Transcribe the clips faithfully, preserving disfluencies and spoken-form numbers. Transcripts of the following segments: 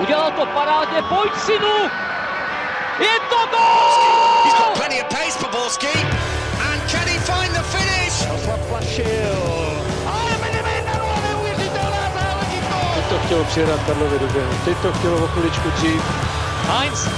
Udělal to parádně, pojď synu! Je to gól! He's got plenty of pace for Borsky. And can he find the finish? Ale Medvedovo neuvěřitelná záležitost! Teď to chtělo přihrát Karlově do běhu, teď to chtělo o chviličku dřív. Heinz!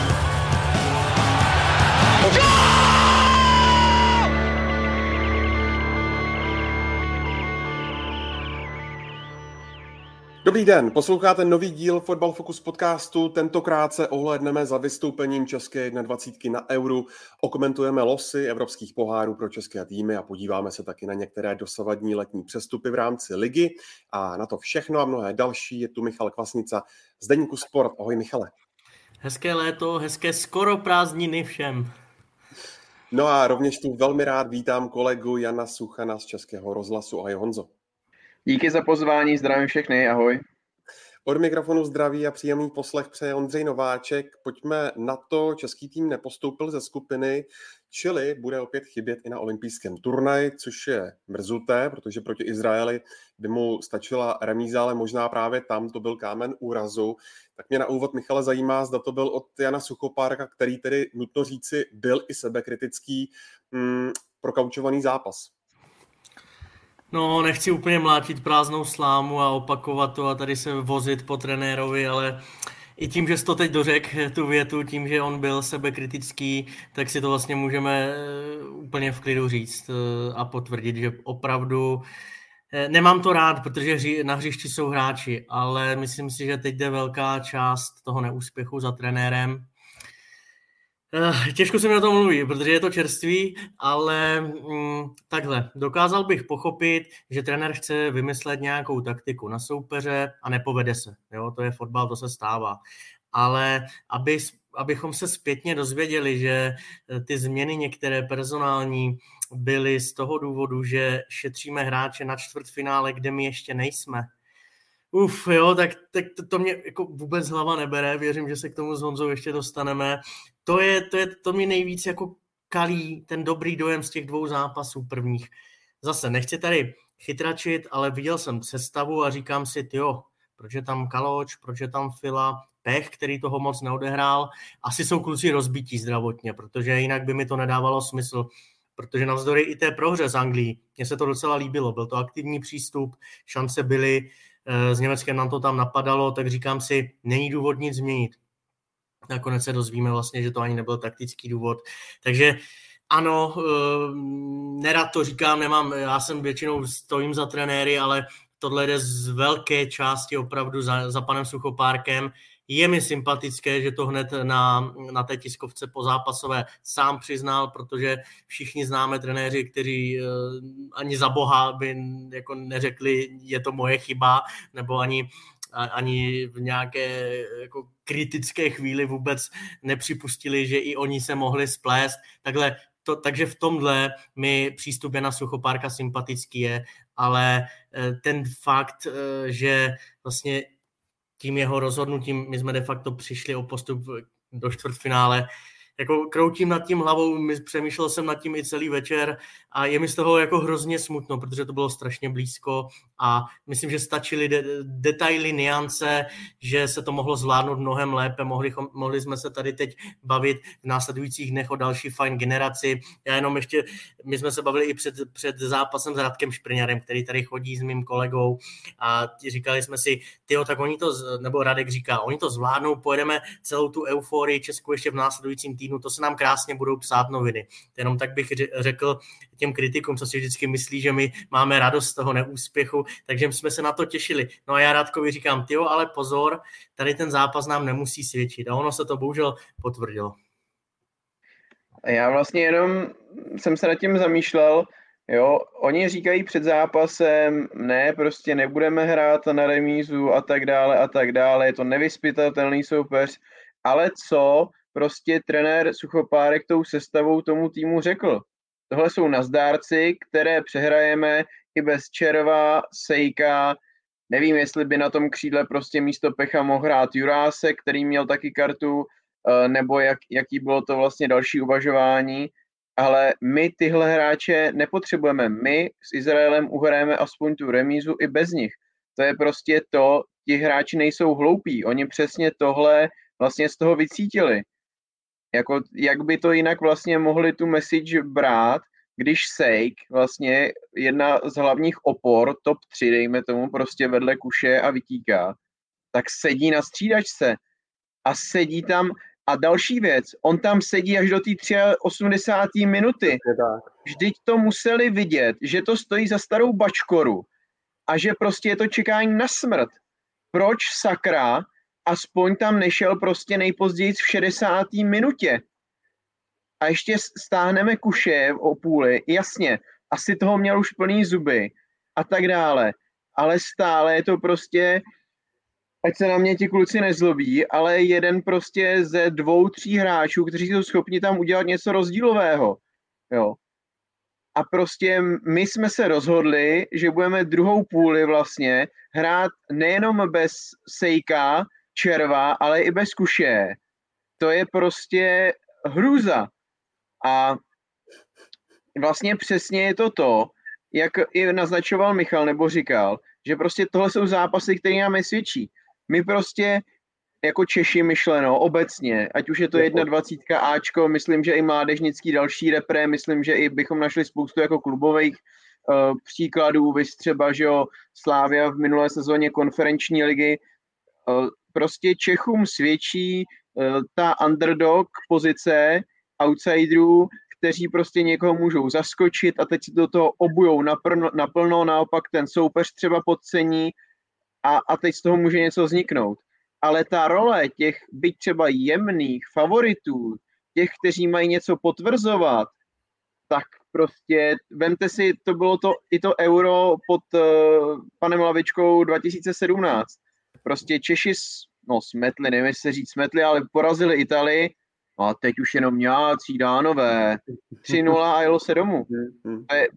Dobrý den, posloucháte nový díl Fotbal fokus podcastu. Tentokrát se ohlédneme za vystoupením české dvacítky na Euru, okomentujeme losy evropských pohárů pro české týmy a podíváme se taky na některé dosavadní letní přestupy v rámci ligy. A na to všechno a mnohé další je tu Michal Kvasnica z deníku Sport. Ahoj Michale. Hezké léto, hezké skoro prázdniny všem. No a rovněž tu velmi rád vítám kolegu Jana Suchana z Českého rozhlasu. Ahoj Honzo. Díky za pozvání, zdravím všechny, ahoj. Od mikrofonu zdraví a příjemný poslech přeje Ondřej Nováček. Pojďme na to, český tým nepostoupil ze skupiny, čili bude opět chybět i na olympijském turnaji, což je mrzuté, protože proti Izraeli by mu stačila remíza, ale možná právě tam to byl kámen úrazu. Tak mě na úvod, Michale, zajímá, zda to byl od Jana Suchopárka, který tedy, nutno říci, byl i sebekritický, mm, prokaučovaný zápas. No, nechci úplně mlátit prázdnou slámu a opakovat to a tady se vozit po trenérovi, ale i tím, že jsi to teď dořek, tu větu, tím, že on byl sebekritický, tak si to vlastně můžeme úplně v klidu říct a potvrdit, že opravdu nemám to rád, protože na hřišti jsou hráči, ale myslím si, že teď jde velká část toho neúspěchu za trenérem. Těžko se mi o tom mluví, protože je to čerství, ale mm, takhle, dokázal bych pochopit, že trenér chce vymyslet nějakou taktiku na soupeře a nepovede se. Jo, to je fotbal, to se stává. Ale aby, abychom se zpětně dozvěděli, že ty změny některé personální byly z toho důvodu, že šetříme hráče na čtvrtfinále, kde my ještě nejsme. Uf, jo, tak, tak to, to mě jako vůbec hlava nebere, věřím, že se k tomu s Honzou ještě dostaneme. To je, to je, to mi nejvíc jako kalí ten dobrý dojem z těch dvou zápasů prvních. Zase nechci tady chytračit, ale viděl jsem sestavu a říkám si, tyjo, proč je tam Kaloč, proč je tam Fila, Pech, který toho moc neodehrál. Asi jsou kluci rozbití zdravotně, protože jinak by mi to nedávalo smysl. Protože navzdory i té prohře z Anglii, mně se to docela líbilo, byl to aktivní přístup, šance byly, s Německem nám to tam napadalo, tak říkám si, není důvod nic změnit. Nakonec se dozvíme vlastně, že to ani nebyl taktický důvod. Takže ano, nerad to říkám, nemám, já jsem většinou stojím za trenéry, ale tohle jde z velké části opravdu za, za panem Suchopárkem. Je mi sympatické, že to hned na, na té tiskovce pozápasové sám přiznal, protože všichni známe trenéři, kteří eh, ani za boha by jako neřekli, je to moje chyba, nebo ani, ani v nějaké jako kritické chvíli vůbec nepřipustili, že i oni se mohli splést. Takhle, to, takže v tomhle mi přístup Jana Suchopárka sympatický je, ale eh, ten fakt, eh, že vlastně tím jeho rozhodnutím, my jsme de facto přišli o postup do čtvrtfinále. Jako kroutím nad tím hlavou, přemýšlel jsem nad tím i celý večer a je mi z toho jako hrozně smutno, protože to bylo strašně blízko a myslím, že stačily de- detaily, nuance, že se to mohlo zvládnout mnohem lépe, mohli, mohli jsme se tady teď bavit v následujících dnech o další fajn generaci. Já jenom ještě, my jsme se bavili i před, před zápasem s Radkem Šprňárem, který tady chodí s mým kolegou a říkali jsme si, tyjo, tak oni to, nebo Radek říká, oni to zvládnou, pojedeme celou tu euforii Česku ještě v následujícím týdnu, to se nám krásně budou psát noviny. Jenom tak bych řekl těm kritikům, co si vždycky myslí, že my máme radost z toho neúspěchu, takže jsme se na to těšili. No a já Radkovi říkám, tyjo, ale pozor, tady ten zápas nám nemusí svědčit. A ono se to bohužel potvrdilo. Já vlastně jenom jsem se nad tím zamýšlel, jo, oni říkají před zápasem, ne, prostě nebudeme hrát na remízu a tak dále a tak dále, je to nevyzpytatelný soupeř, ale co prostě trenér Suchopárek tou sestavou tomu týmu řekl. Tohle jsou nazdárci, které přehrajeme i bez Červa, Sejka. Nevím, jestli by na tom křídle prostě místo Pecha mohl hrát Jurásek, který měl taky kartu, nebo jak, jaký bylo to vlastně další uvažování. Ale my tyhle hráče nepotřebujeme. My s Izraelem uhrajeme aspoň tu remízu i bez nich. To je prostě to, ti hráči nejsou hloupí, oni přesně tohle vlastně z toho vycítili. Jako, jak by to jinak vlastně mohli tu message brát, když Sejk, vlastně jedna z hlavních opor, top tři, dejme tomu, prostě vedle Kuše a Vítíka, tak sedí na střídačce a sedí tam. A další věc, on tam sedí až do té osmdesáté třetí minuty. Vždyť to museli vidět, že to stojí za starou bačkoru a že prostě je to čekání na smrt. Proč sakra aspoň tam nešel prostě nejpozději v šedesáté minutě? A ještě stáhneme Kuše o půli, jasně, asi toho měl už plný zuby a tak dále. Ale stále je to prostě, ať se na mě ti kluci nezlobí, ale jeden prostě ze dvou, tří hráčů, kteří jsou schopni tam udělat něco rozdílového. Jo. A prostě my jsme se rozhodli, že budeme druhou půli vlastně hrát nejenom bez Sejka, Červa, ale i bez Kuše. To je prostě hrůza. A vlastně přesně je to to, jak i naznačoval Michal, nebo říkal, že prostě tohle jsou zápasy, které nám nesvědčí. My prostě, jako Češi myšleno, obecně, ať už je to dvacet jedna Ačko, myslím, že i mládežnický další repre, myslím, že i bychom našli spoustu jako klubových uh, příkladů, vys třeba, že jo, Slavia v minulé sezóně konferenční ligy. Uh, prostě Čechům svědčí uh, ta underdog pozice outsiderů, kteří prostě někoho můžou zaskočit a teď si do toho obujou naplno, naplno naopak ten soupeř třeba podcení a, a teď z toho může něco vzniknout. Ale ta role těch byť třeba jemných favoritů, těch, kteří mají něco potvrzovat, tak prostě, vemte si, to bylo to, i to euro pod uh, panem Lavičkou dva tisíce sedmnáct. Prostě Češi, no smetli, nevím, jestli se říct smetli, ale porazili Itálii. A teď už jenom nějací dánové, tři nula a jelo se domů.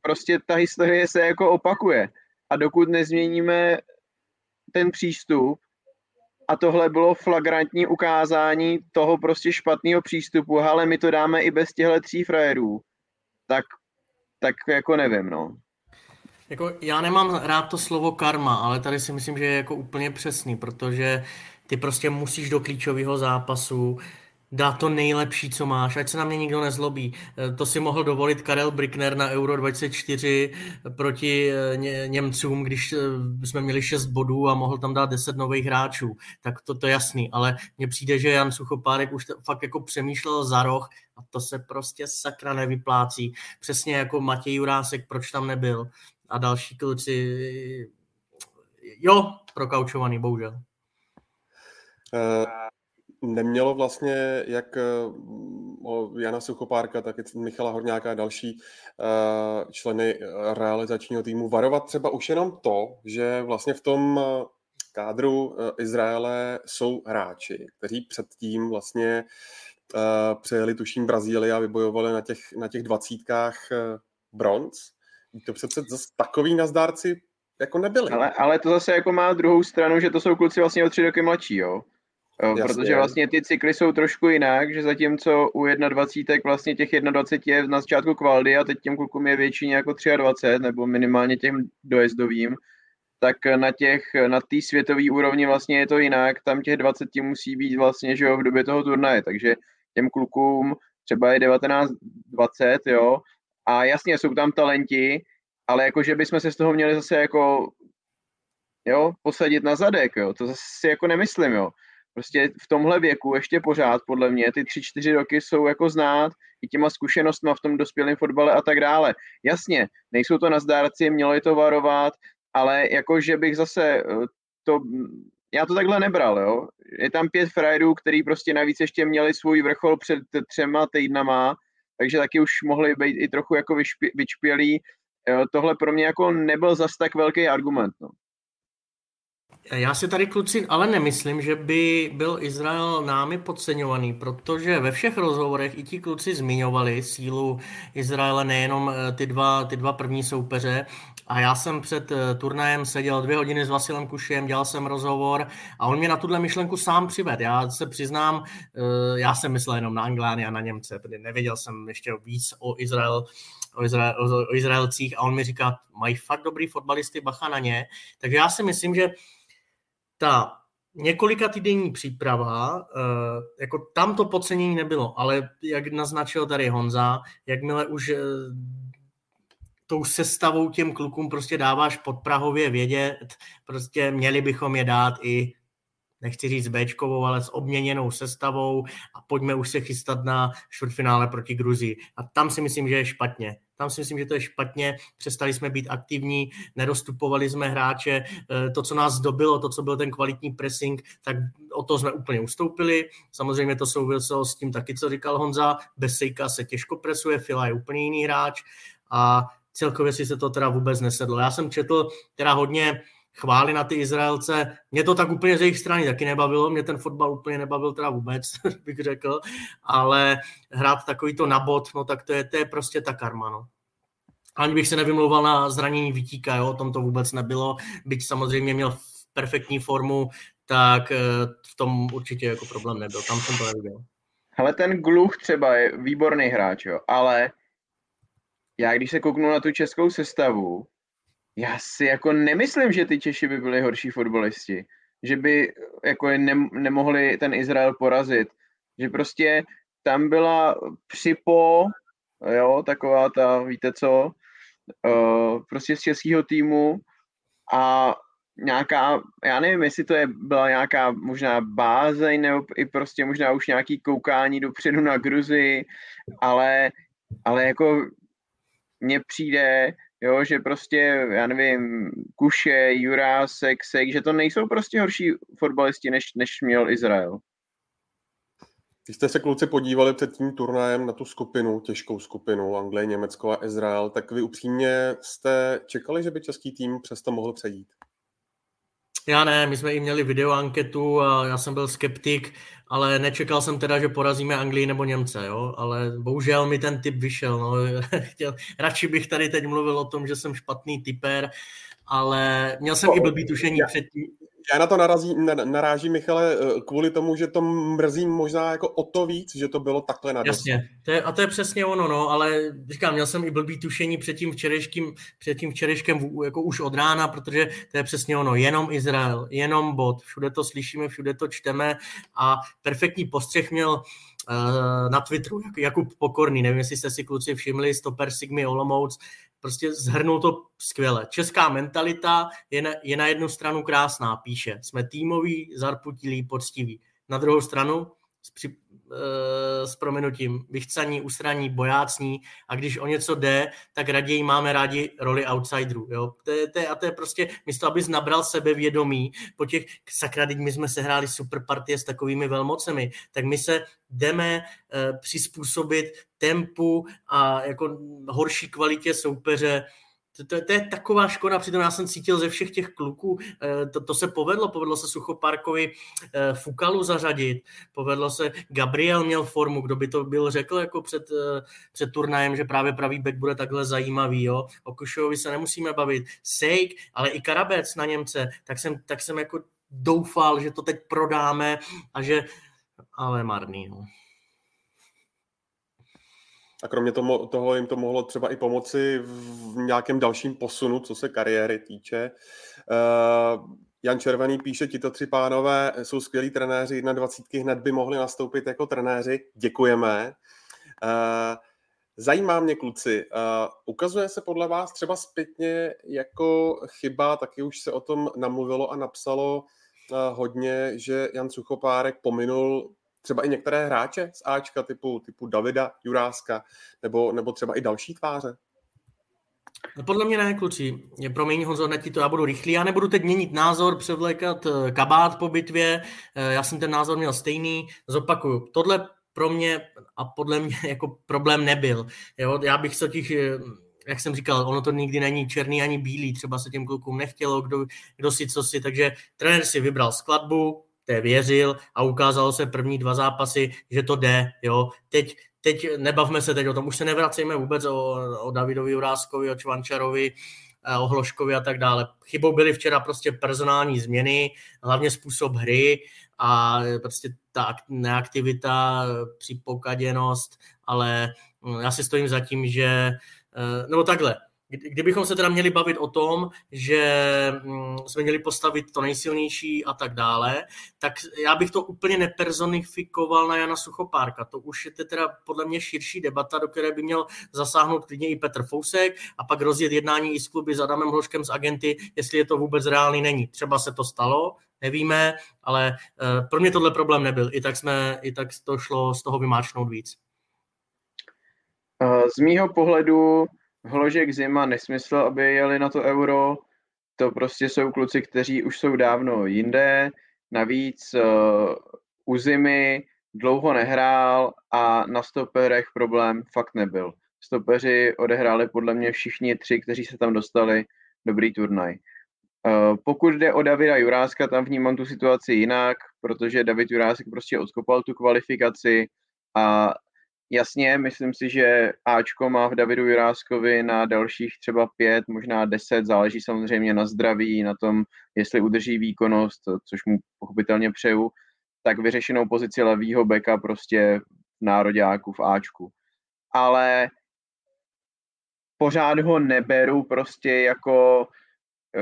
Prostě ta historie se jako opakuje. A dokud nezměníme ten přístup, a tohle bylo flagrantní ukázání toho prostě špatného přístupu, ale my to dáme i bez těchto tří frajerů, tak, tak jako nevím, no. Jako já nemám rád to slovo karma, ale tady si myslím, že je jako úplně přesný, protože ty prostě musíš do klíčového zápasu dá to nejlepší, co máš, ať se na mě nikdo nezlobí. To si mohl dovolit Karel Brickner na Euro dvacet čtyři proti Němcům, když jsme měli šest bodů a mohl tam dát deset nových hráčů. Tak to, to je jasný, ale mně přijde, že Jan Suchopárek už fakt jako přemýšlel za roh a to se prostě sakra nevyplácí. Přesně jako Matěj Jurásek, proč tam nebyl a další kluci, jo, prokaučovaný, bohužel. Uh... Nemělo vlastně jak Jana Suchopárka, tak i Michala Horňáka a další členy realizačního týmu varovat třeba už jenom to, že vlastně v tom kádru Izraele jsou hráči, kteří předtím vlastně přejeli tuším Brazílii a vybojovali na těch, na těch dvacítkách bronz. To přece zase takový nazdárci jako nebyli. Ale, ale to zase jako má druhou stranu, že to jsou kluci vlastně o tři roky mladší, jo? Jasně. Protože vlastně ty cykly jsou trošku jinak, že zatímco u jednadvacítek vlastně těch jednadvacet je na začátku kvaldy a teď těm klukům je většině jako dvacet tři nebo minimálně těm dojezdovým, tak na těch, na té světové úrovni vlastně je to jinak, tam těch dvacet musí být vlastně, že jo, v době toho turnaje, takže těm klukům třeba je devatenáct dvacet, jo, a jasně jsou tam talenti, ale jakože bychom se z toho měli zase jako, jo, posadit na zadek, jo, to zase si jako nemyslím, jo. Prostě v tomhle věku ještě pořád, podle mě, ty tři, čtyři roky jsou jako znát i těma zkušenostma v tom dospělém fotbale a tak dále. Jasně, nejsou to nazdárci, mělo je to varovat, ale jakože bych zase to, já to takhle nebral, jo. Je tam pět frajerů, který prostě navíc ještě měli svůj vrchol před třema týdnama, takže taky už mohli být i trochu jako vyšpě, vyčpělí. Tohle pro mě jako nebyl zas tak velký argument, no. Já si tady, kluci, ale nemyslím, že by byl Izrael námi podceňovaný, protože ve všech rozhovorech i ti kluci zmiňovali sílu Izraele, nejenom ty dva, ty dva první soupeře. A já jsem před turnajem seděl dvě hodiny s Vasilem Kušejem, dělal jsem rozhovor a on mě na tuhle myšlenku sám přivedl. Já se přiznám, já jsem myslel jenom na Anglány a na Němce, protože nevěděl jsem ještě víc o Izrael. O, Izrael, o Izraelcích a on mi říká, mají fakt dobrý fotbalisty, bacha na ně. Takže já si myslím, že ta několika týdenní příprava, jako tam to podcenění nebylo, ale jak naznačil tady Honza, jakmile už tou sestavou těm klukům prostě dáváš podprahově vědět, prostě měli bychom je dát i, nechci říct béčkovou, ale s obměněnou sestavou a pojďme už se chystat na čtvrtfinále proti Gruzii. A tam si myslím, že je špatně. Tam si myslím, že to je špatně, přestali jsme být aktivní, nedostupovali jsme hráče, to, co nás dobilo, to, co byl ten kvalitní pressing, tak o to jsme úplně ustoupili. Samozřejmě to souviselo s tím taky, co říkal Honza, bez Sejka se těžko presuje, Fila je úplně jiný hráč a celkově si se to teda vůbec nesedlo. Já jsem četl teda hodně chvály na ty Izraelce, mě to tak úplně z jejich strany taky nebavilo, mě ten fotbal úplně nebavil teda vůbec, bych řekl, ale hrát takový to na bod, no tak to je, to je prostě ta karma, no. Ani bych se nevymlouval na zranění Vítíka, jo, o tom to vůbec nebylo, byť samozřejmě měl perfektní formu, tak v tom určitě jako problém nebyl, tam jsem to neviděl. Hele, ten Gluch třeba je výborný hráč, jo, ale já když se kouknu na tu českou sestavu, já si jako nemyslím, že ty Češi by byli horší fotbalisti, že by jako ne, nemohli ten Izrael porazit, že prostě tam byla Připo, jo, taková ta, víte co, uh, prostě z českého týmu a nějaká, já nevím, jestli to je, byla nějaká možná bázeň nebo i prostě možná už nějaký koukání dopředu na Gruzii, ale, ale jako mně přijde, jo, že prostě, já nevím, Kuše, Jurásek, Sejk, že to nejsou prostě horší fotbalisti, než, než měl Izrael. Když jste se kluci podívali před tím turnajem na tu skupinu, těžkou skupinu, Anglie, Německo a Izrael, tak vy upřímně jste čekali, že by český tým přesto mohl přejít? Já ne, my jsme i měli videoanketu a já jsem byl skeptik, ale nečekal jsem teda, že porazíme Anglii nebo Němce, jo, ale bohužel mi ten tip vyšel, no, radši bych tady teď mluvil o tom, že jsem špatný tipér, ale měl jsem no, i blbý tušení já, předtím. Já na to narazím, narážím, Michale, kvůli tomu, že to mrzím možná jako o to víc, že to bylo takhle na Jasně, to je, a to je přesně ono, no, ale říkám, měl jsem i blbý tušení před tím včerejškým, před tím včerejškem jako už od rána, protože to je přesně ono, jenom Izrael, jenom bod, všude to slyšíme, všude to čteme a perfektní postřeh měl uh, na Twitteru Jakub Pokorný, nevím, jestli jste si kluci všimli, stoper Sigmy Olomouc, prostě zhrnul to skvěle. Česká mentalita je na, je na jednu stranu krásná, píše. Jsme týmoví, zarputilí, poctiví. Na druhou stranu, s, při, e, s prominutím, vychcaní, usraní, bojácní a když o něco jde, tak raději máme rádi roli outsiderů. Jo? To je, to je, a to je prostě, místo, abys nabral sebevědomí po těch sakradiť, my jsme sehráli super partie s takovými velmocemi, tak my se jdeme e, přizpůsobit tempu a jako horší kvalitě soupeře. To, to, to je taková škoda, přitom já jsem cítil ze všech těch kluků, to, to se povedlo, povedlo se Suchopárkovi Fukalu zařadit, povedlo se, Gabriel měl formu, kdo by to byl řekl jako před, před turnajem, že právě pravý back bude takhle zajímavý, jo? O Kušejovi se nemusíme bavit, Sejk, ale i Karabec na Němce, tak jsem, tak jsem jako doufal, že to teď prodáme a že, ale marný, no. A kromě toho, toho jim to mohlo třeba i pomoci v nějakém dalším posunu, co se kariéry týče. Uh, Jan Červený píše, tito tři pánové jsou skvělí trenéři, dvacet jedna hned by mohli nastoupit jako trenéři. Děkujeme. Uh, zajímá mě, kluci, uh, ukazuje se podle vás třeba zpětně jako chyba, taky už se o tom namluvilo a napsalo uh, hodně, že Jan Suchopárek pominul třeba i některé hráče z Ačka typu, typu Davida Juráska nebo, nebo třeba i další tváře? Podle mě ne, kluci. Promiň, Honzo, hned ti to, já budu rychlý. Já nebudu teď měnit názor, převlékat kabát po bitvě. Já jsem ten názor měl stejný. Zopakuju. Tohle pro mě a podle mě jako problém nebyl. Jo? Já bych se těch... Jak jsem říkal, ono to nikdy není černý ani bílý. Třeba se těm klukům nechtělo, kdo, kdo si, co si. Takže trenér si vybral skladbu, té věřil a ukázalo se první dva zápasy, že to jde, jo. Teď, teď nebavme se teď o tom, už se nevracejme vůbec o, o Davidovi Juráskovi, o Čvančarovi, o Hloškovi a tak dále. Chybou byly včera prostě personální změny, hlavně způsob hry a prostě ta neaktivita, připokaděnost, ale já si stojím za tím, že, nebo takhle, Kdybychom se teda měli bavit o tom, že jsme měli postavit to nejsilnější a tak dále, tak já bych to úplně nepersonifikoval na Jana Suchopárka. To už je teda podle mě širší debata, do které by měl zasáhnout klidně i Petr Fousek a pak rozjet jednání i s kluby s Adamem Hložkem, s agenty, jestli je to vůbec reálný, není. Třeba se to stalo, nevíme, ale pro mě tohle problém nebyl. I tak, jsme, i tak to šlo z toho vymáčnout víc. Z mýho pohledu Hložek, Zima, nesmysl, aby jeli na to euro. To prostě jsou kluci, kteří už jsou dávno jinde. Navíc uh, u Zimy dlouho nehrál a na stoperech problém fakt nebyl. Stopeři odehráli podle mě všichni tři, kteří se tam dostali, dobrý turnaj. Uh, pokud jde o Davida Juráska, tam vnímám tu situaci jinak, protože David Jurásek prostě odkopal tu kvalifikaci a jasně, myslím si, že Ačko má v Davidu Juráskovi na dalších třeba pět, možná deset, záleží samozřejmě na zdraví, na tom, jestli udrží výkonnost, což mu pochopitelně přeju, tak vyřešenou pozici levýho beka prostě v nároďáku, v Ačku. Ale pořád ho neberu prostě jako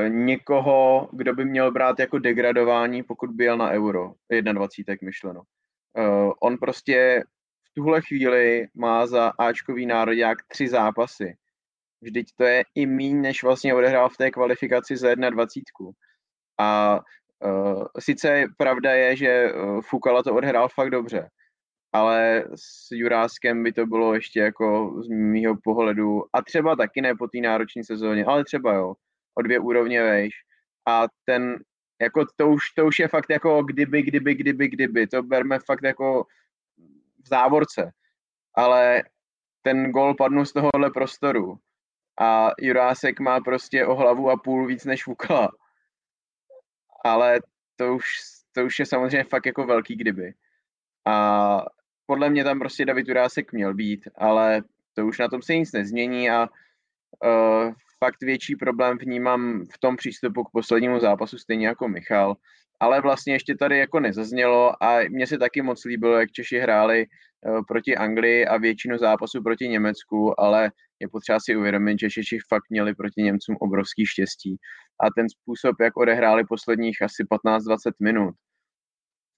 někoho, kdo by měl brát jako degradování, pokud by jel na euro, dvacet jedna, myšleno. On prostě tuhle chvíli má za Ačkový národák tři zápasy. Vždyť to je i míň, než vlastně odehrál v té kvalifikaci za dvacet jedna. A uh, sice pravda je, že uh, Fukala to odehrál fakt dobře, ale s Juráskem by to bylo ještě jako z mýho pohledu, a třeba taky ne po té nároční sezóně, ale třeba jo, o dvě úrovně vejš. A ten, jako to už, to už je fakt jako kdyby, kdyby, kdyby, kdyby. To berme fakt jako v závorce, ale ten gól padnul z tohohle prostoru a Jurásek má prostě o hlavu a půl víc než Fukala. Ale to už, to už je samozřejmě fakt jako velký kdyby. A podle mě tam prostě David Jurásek měl být, ale to už na tom se nic nezmění a uh, fakt větší problém vnímám v tom přístupu k poslednímu zápasu, stejně jako Michal. Ale vlastně ještě tady jako nezaznělo a mně se taky moc líbilo, jak Češi hráli proti Anglii a většinu zápasů proti Německu, ale je potřeba si uvědomit, že Češi fakt měli proti Němcům obrovský štěstí. A ten způsob, jak odehráli posledních asi patnáct dvacet minut,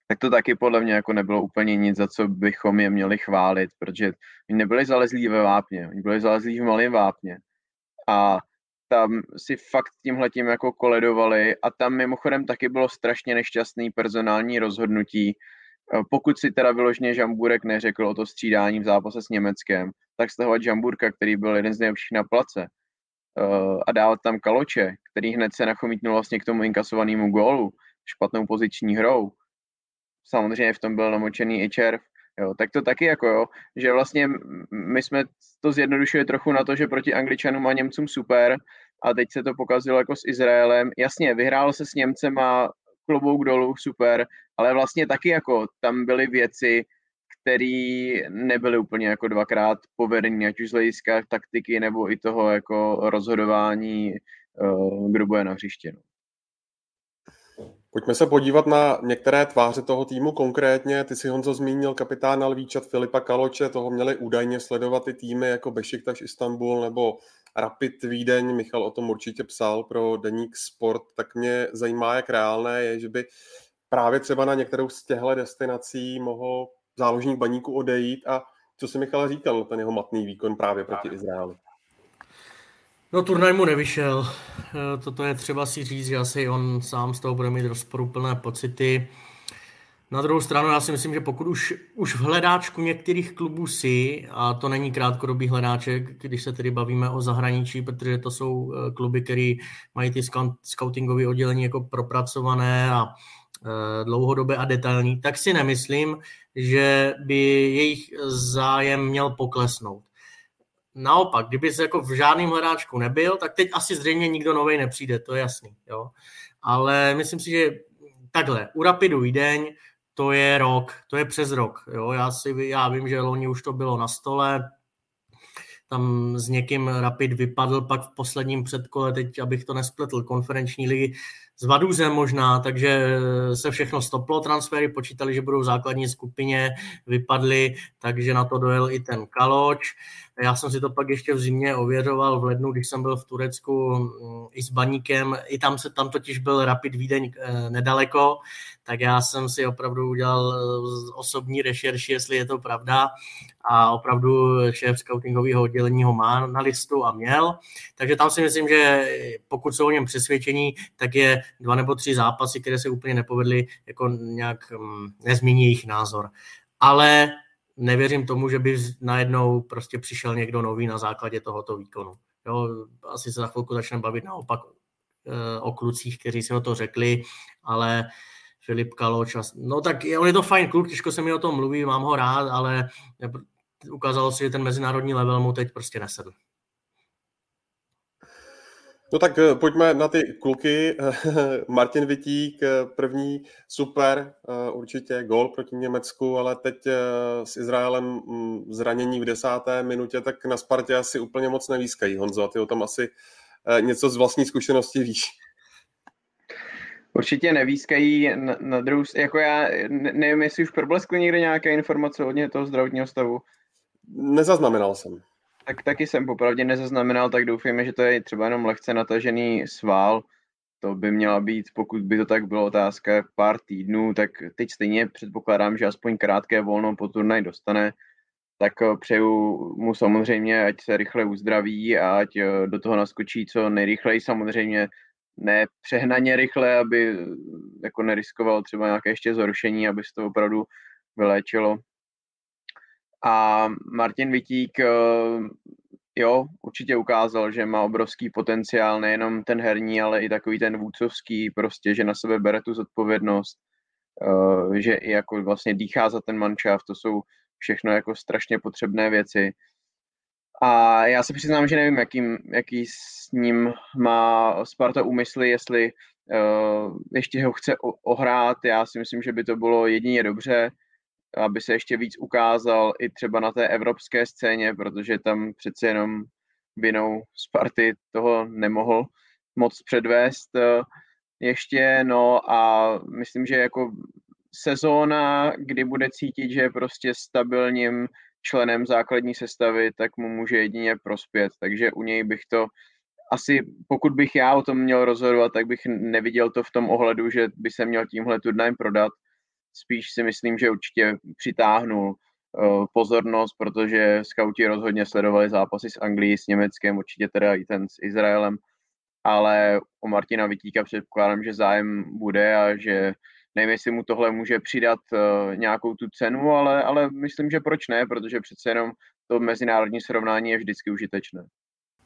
tak to taky podle mě jako nebylo úplně nic, za co bychom je měli chválit, protože oni nebyli zalezlí ve vápně, oni byli zalezlí v malém vápně. A tam si fakt tímhletím jako koledovali a tam mimochodem taky bylo strašně nešťastný personální rozhodnutí. Pokud si teda vyložně Žamburek neřekl o to střídání v zápase s Německem, tak stahovat Žamburka, který byl jeden z nejlepších na place, a dávat tam Kaloče, který hned se nachomítnul vlastně k tomu inkasovanému gólu špatnou poziční hrou. Samozřejmě v tom byl namočený i Červ. Jo, tak to taky jako jo, že vlastně my jsme to zjednodušili trochu na to, že proti Angličanům a Němcům super a teď se to pokazilo jako s Izraelem. Jasně, vyhrálo se s Němcema, klobouk dolů, super, ale vlastně taky jako tam byly věci, které nebyly úplně jako dvakrát povedené, ať už z hlediska taktiky nebo i toho jako rozhodování, kdo bude na hřiště. Pojďme se podívat na některé tváře toho týmu konkrétně. Ty si, Honzo, zmínil kapitána Lvíčat Filipa Kaloče, toho měli údajně sledovat i týmy jako Bešiktaš Istanbul nebo Rapid Vídeň. Michal o tom určitě psal pro deník Sport, tak mě zajímá, jak reálné je, že by právě třeba na některou z těchto destinací mohl záložník Baníku odejít a co si Michal říkal, ten jeho matný výkon právě proti Izraeli. No, turnaj mu nevyšel. Toto je třeba si říct, že asi on sám z toho bude mít rozporuplné pocity. Na druhou stranu, já si myslím, že pokud už, už v hledáčku některých klubů si, a to není krátkodobý hledáček, když se tedy bavíme o zahraničí, protože to jsou kluby, které mají ty scoutingové oddělení jako propracované a dlouhodobé a detailní, tak si nemyslím, že by jejich zájem měl poklesnout. Naopak, kdyby se jako v žádném hledáčku nebyl, tak teď asi zřejmě nikdo novej nepřijde, to je jasný. Jo? Ale myslím si, že takhle, u Rapidu Vídeň to je rok, to je přes rok. Jo? Já, si, já vím, že loni už to bylo na stole, tam s někým Rapid vypadl, pak v posledním předkole, teď abych to nespletl, konferenční ligy, s Vaduzem možná, takže se všechno stoplo, transfery počítali, že budou v základní skupině, vypadly, takže na to dojel i ten Kaloč. Já jsem si to pak ještě v zimě ověřoval v lednu, když jsem byl v Turecku i s Baníkem, i tam se tam totiž byl Rapid Vídeň nedaleko, tak já jsem si opravdu udělal osobní rešerši, jestli je to pravda, a opravdu šéf scoutingového oddělení ho má na listu a měl, takže tam si myslím, že pokud jsou o něm přesvědčení, tak je dva nebo tři zápasy, které se úplně nepovedly, jako nějak nezmění jejich názor. Ale nevěřím tomu, že by najednou prostě přišel někdo nový na základě tohoto výkonu. Jo, asi se za chvilku začneme bavit naopak o klucích, kteří si o to řekli, ale Filip Kaloč, no tak on je to fajn kluk, těžko se mi o tom mluví, mám ho rád, ale ukázalo se, že ten mezinárodní level mu teď prostě nesedl. No tak pojďme na ty kluky. Martin Vítík, první, super, určitě gól proti Německu, ale teď s Izraelem zranění v desáté minutě, tak na Spartě asi úplně moc nevýskají. Honzo, a ty o tom asi něco z vlastní zkušenosti víš. Určitě nevýskají, na, na druhou, jako já nevím, jestli už probleskly někde nějaké informace hodně toho zdravotního stavu. Nezaznamenal jsem. Tak taky jsem popravdě nezaznamenal, tak doufejme, že to je třeba jenom lehce natažený sval. To by měla být, pokud by to tak bylo, otázka pár týdnů, tak teď stejně předpokládám, že aspoň krátké volno po turnaji dostane. Tak přeju mu samozřejmě, ať se rychle uzdraví a ať do toho naskočí co nejrychleji, samozřejmě ne přehnaně rychle, aby jako neriskoval třeba nějaké ještě zhoršení, aby se to opravdu vyléčilo. A Martin Vítík, jo, určitě ukázal, že má obrovský potenciál, nejenom ten herní, ale i takový ten vůdcovský, prostě, že na sebe bere tu zodpovědnost, že i jako vlastně dýchá za ten manšaft, to jsou všechno jako strašně potřebné věci. A já se přiznám, že nevím, jakým, jaký s ním má Sparta úmysly, jestli ještě ho chce ohrát, já si myslím, že by to bylo jedině dobře, aby se ještě víc ukázal i třeba na té evropské scéně, protože tam přece jenom vinou Sparty toho nemohl moc předvést ještě, no a myslím, že jako sezóna, kdy bude cítit, že je prostě stabilním členem základní sestavy, tak mu může jedině prospět, takže u něj bych to asi, pokud bych já o tom měl rozhodovat, tak bych neviděl to v tom ohledu, že by se měl tímhle turnajem prodat. Spíš si myslím, že určitě přitáhnul uh, pozornost, protože skauti rozhodně sledovali zápasy s Anglií, s Německem, určitě teda i ten s Izraelem, ale o Martina Vítíka předpokládám, že zájem bude a že nevím, jestli mu tohle může přidat uh, nějakou tu cenu, ale, ale myslím, že proč ne, protože přece jenom to mezinárodní srovnání je vždycky užitečné.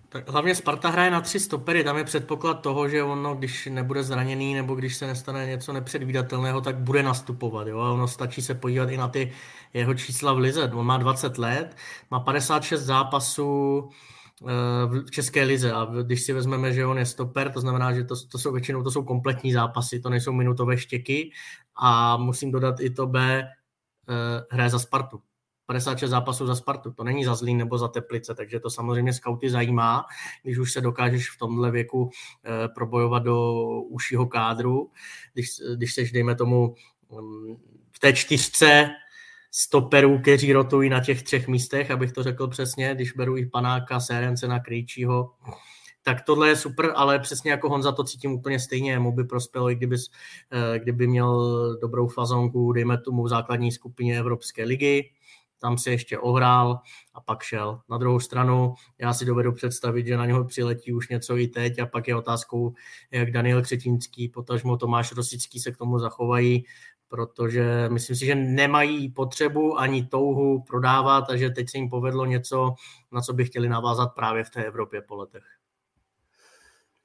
Tak hlavně Sparta hraje na tři stopery, tam je předpoklad toho, že ono, když nebude zraněný nebo když se nestane něco nepředvídatelného, tak bude nastupovat. Jo? A ono stačí se podívat i na ty jeho čísla v lize. On má dvacet let, má padesát šest zápasů v české lize a když si vezmeme, že on je stoper, to znamená, že to, to jsou většinou to jsou kompletní zápasy, to nejsou minutové štěky a musím dodat i to B, hraje za Spartu. padesát šest zápasů za Spartu, to není za Zlín nebo za Teplice, takže to samozřejmě skauty zajímá, když už se dokážeš v tomhle věku e, probojovat do užšího kádru, když, když seš, dejme tomu, v té čtyřce stoperů, kteří rotují na těch třech místech, abych to řekl přesně, když beru i Panáka, Sérencena, Krejčího, tak tohle je super, ale přesně jako Honza to cítím úplně stejně, mu by prospělo, i kdyby, kdyby měl dobrou fazonku, dejme tomu v základní skupině Evropské ligy, tam se ještě ohrál a pak šel. Na druhou stranu, já si dovedu představit, že na něho přiletí už něco i teď a pak je otázkou, jak Daniel Křetínský, potažmo Tomáš Rosický se k tomu zachovají, protože myslím si, že nemají potřebu ani touhu prodávat a že teď se jim povedlo něco, na co by chtěli navázat právě v té Evropě po letech.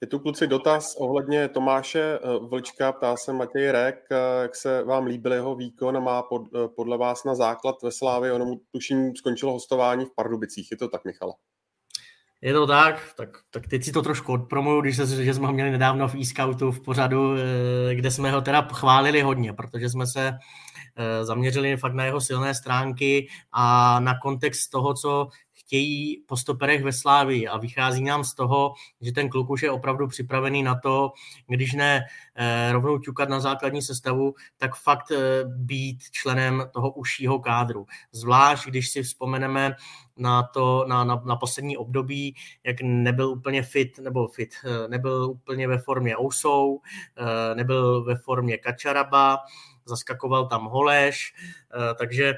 Je tu, kluci, dotaz ohledně Tomáše Vlčka, ptá se Matěj Rek, jak se vám líbil jeho výkon a má pod, podle vás na základ ve Slavii, ono mu tuším skončilo hostování v Pardubicích, je to tak, Michala? Je to tak, tak, tak teď si to trošku odpromuju, když se, že jsme ho měli nedávno v e-scoutu v pořadu, kde jsme ho teda chválili hodně, protože jsme se zaměřili fakt na jeho silné stránky a na kontext toho, co chtějí po stoperech ve Slavii a vychází nám z toho, že ten kluk už je opravdu připravený na to, když ne rovnou ťukat na základní sestavu, tak fakt být členem toho užšího kádru. Zvlášť, když si vzpomeneme na to, na, na, na poslední období, jak nebyl úplně fit, nebo fit, nebyl úplně ve formě Ousou, nebyl ve formě Kačaraba, zaskakoval tam Holeš, takže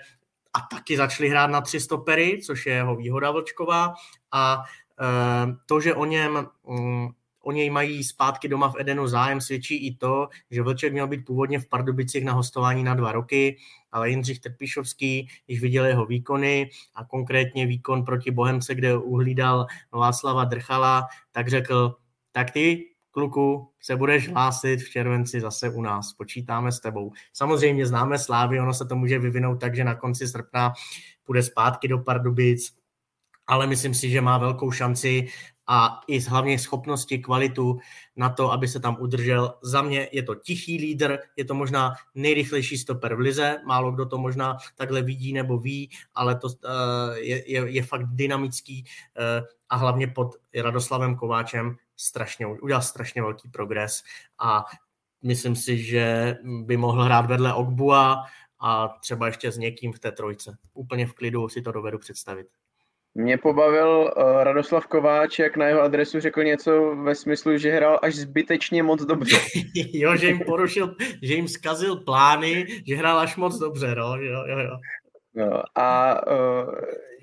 a taky začali hrát na tři stopery, což je jeho výhoda Vlčková, a to, že o něm o něj mají zpátky doma v Edenu zájem, svědčí i to, že Vlček měl být původně v Pardubicích na hostování na dva roky, ale Jindřich Trpišovský, když viděl jeho výkony a konkrétně výkon proti Bohemce, kde uhlídal Václava Drchala, tak řekl, tak ty, kluku, se budeš hlásit v červenci zase u nás, počítáme s tebou. Samozřejmě známe Slávy, ono se to může vyvinout tak, že na konci srpna půjde zpátky do Pardubic, ale myslím si, že má velkou šanci a i hlavně schopnosti, kvalitu na to, aby se tam udržel. Za mě je to tichý lídr, je to možná nejrychlejší stoper v lize, málo kdo to možná takhle vidí nebo ví, ale to je, je, je fakt dynamický a hlavně pod Radoslavem Kováčem strašně, udělal strašně velký progres a myslím si, že by mohl hrát vedle Ogbua a třeba ještě s někým v té trojce. Úplně v klidu si to dovedu představit. Mě pobavil Radoslav Kováč, jak na jeho adresu řekl něco ve smyslu, že hrál až zbytečně moc dobře. Jo, že jim porušil, že jim zkazil plány, že hrál až moc dobře, no. Jo, jo, jo. No, a uh,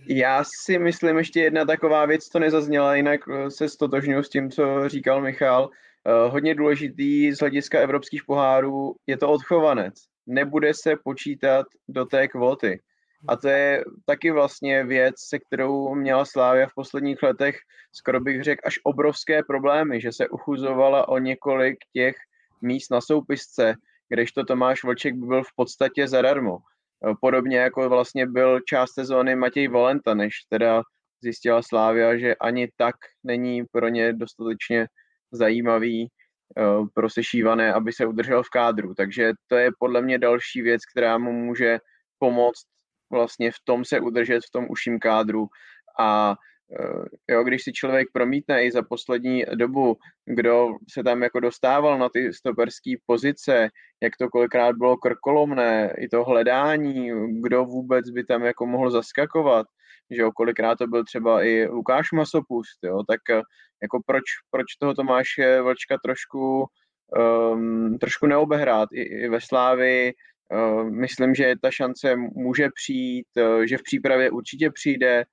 já si myslím, ještě jedna taková věc, co nezazněla, jinak se ztotožňuji s tím, co říkal Michal. Uh, hodně důležitý z hlediska evropských pohárů je to odchovanec. Nebude se počítat do té kvóty. A to je taky vlastně věc, se kterou měla Slavia v posledních letech, skoro bych řekl, až obrovské problémy, že se uchuzovala o několik těch míst na soupisce, kdežto Tomáš Vlček byl v podstatě zadarmo. Podobně jako vlastně byl část sezóny Matěj Valenta, než teda zjistila Slavia, že ani tak není pro ně dostatečně zajímavý pro sešívané, aby se udržel v kádru. Takže to je podle mě další věc, která mu může pomoct vlastně v tom se udržet, v tom užším kádru. A jo, když si člověk promítne i za poslední dobu, kdo se tam jako dostával na ty stoperské pozice, jak to kolikrát bylo krkolomné, i to hledání, kdo vůbec by tam jako mohl zaskakovat, že jo, kolikrát to byl třeba i Lukáš Masopust, jo, tak jako proč, proč toho Tomáše Vlčka trošku, um, trošku neobehrát i, i ve Slavii. Myslím, že ta šance může přijít, že v přípravě určitě přijde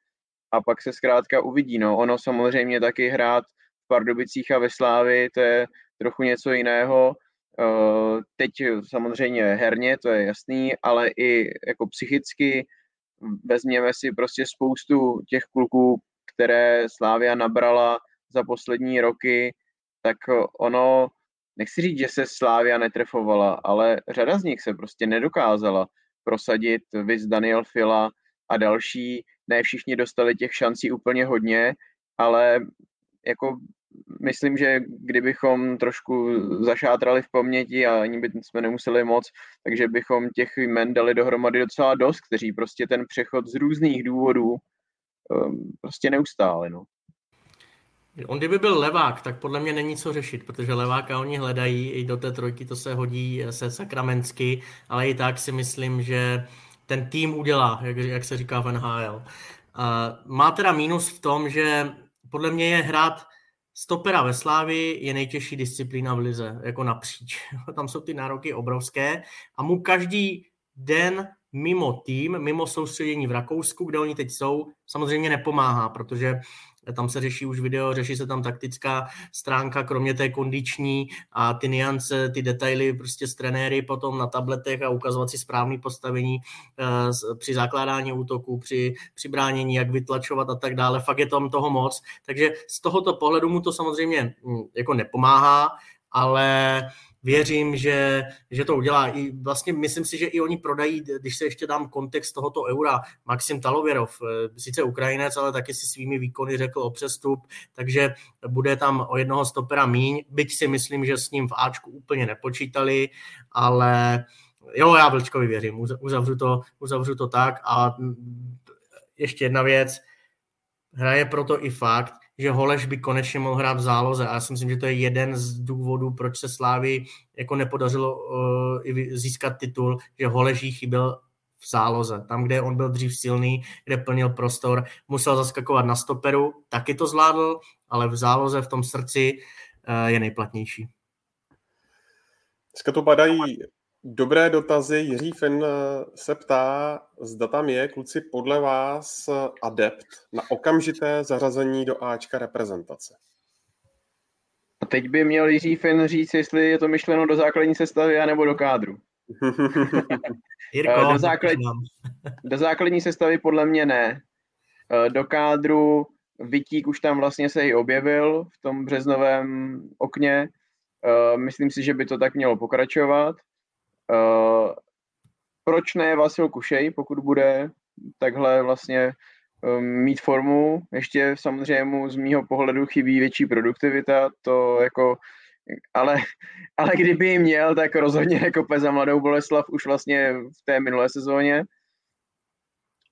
a pak se zkrátka uvidí. No, ono samozřejmě taky hrát v Pardubicích a ve Slavii, to je trochu něco jiného. Teď samozřejmě herně, to je jasný, ale i jako psychicky vezměme si prostě spoustu těch kluků, které Slavia nabrala za poslední roky, tak ono... Nechci říct, že se Slavia netrefovala, ale řada z nich se prostě nedokázala prosadit, viz Daniel Fila a další. Ne všichni dostali těch šancí úplně hodně, ale jako myslím, že kdybychom trošku zašátrali v paměti a ani bychom nemuseli moc, takže bychom těch jmen dali dohromady docela dost, kteří prostě ten přechod z různých důvodů prostě neustáli, no. On kdyby byl levák, tak podle mě není co řešit, protože leváka oni hledají, i do té trojky to se hodí se sakramensky, ale i tak si myslím, že ten tým udělá, jak, jak se říká v N H L. Uh, má teda mínus v tom, že podle mě je hrát stopera ve Slavii je nejtěžší disciplína v lize, jako napříč. Tam jsou ty nároky obrovské a mu každý den mimo tým, mimo soustředění v Rakousku, kde oni teď jsou, samozřejmě nepomáhá, protože tam se řeší už video, řeší se tam taktická stránka, kromě té kondiční a ty niance, ty detaily prostě s trenéry potom na tabletech a ukazovat si správný postavení eh, při zakládání útoku, při, při bránění, jak vytlačovat a tak dále. Fakt je tam toho moc. Takže z tohoto pohledu mu to samozřejmě hm, jako nepomáhá, ale... Věřím, že, že to udělá. I vlastně myslím si, že i oni prodají, když se ještě dám kontext tohoto eura, Maxim Talověrov, sice Ukrajinec, ale taky si svými výkony řekl o přestup, takže bude tam o jednoho stopera míň, byť si myslím, že s ním v Ačku úplně nepočítali, ale jo, já Vlčkovi věřím, uzavřu to, uzavřu to tak. A ještě jedna věc, Hraje proto i fakt, že Holeš by konečně mohl hrát v záloze a já si myslím, že to je jeden z důvodů, proč se Slávii jako nepodařilo uh, získat titul, že Holeš jí chyběl v záloze. Tam, kde on byl dřív silný, kde plnil prostor, musel zaskakovat na stoperu, taky to zvládl, ale v záloze, v tom srdci uh, je nejplatnější. Dneska tu padají dobré dotazy. Jiří Finn se ptá, zda tam je, kluci, podle vás adept na okamžité zařazení do Ačka reprezentace. A teď by měl Jiří Finn říct, jestli je to myšleno do základní sestavy anebo do kádru. Jirko, do, základ... do základní sestavy podle mě ne. Do kádru Vítík už tam vlastně se i objevil v tom březnovém okně. Myslím si, že by to tak mělo pokračovat. Uh, proč ne Vasil Kušej, pokud bude takhle vlastně um, mít formu. Ještě samozřejmě mu z mýho pohledu chybí větší produktivita, to jako, ale, ale kdyby ji měl, tak rozhodně nekope za Mladou Boleslav už vlastně v té minulé sezóně.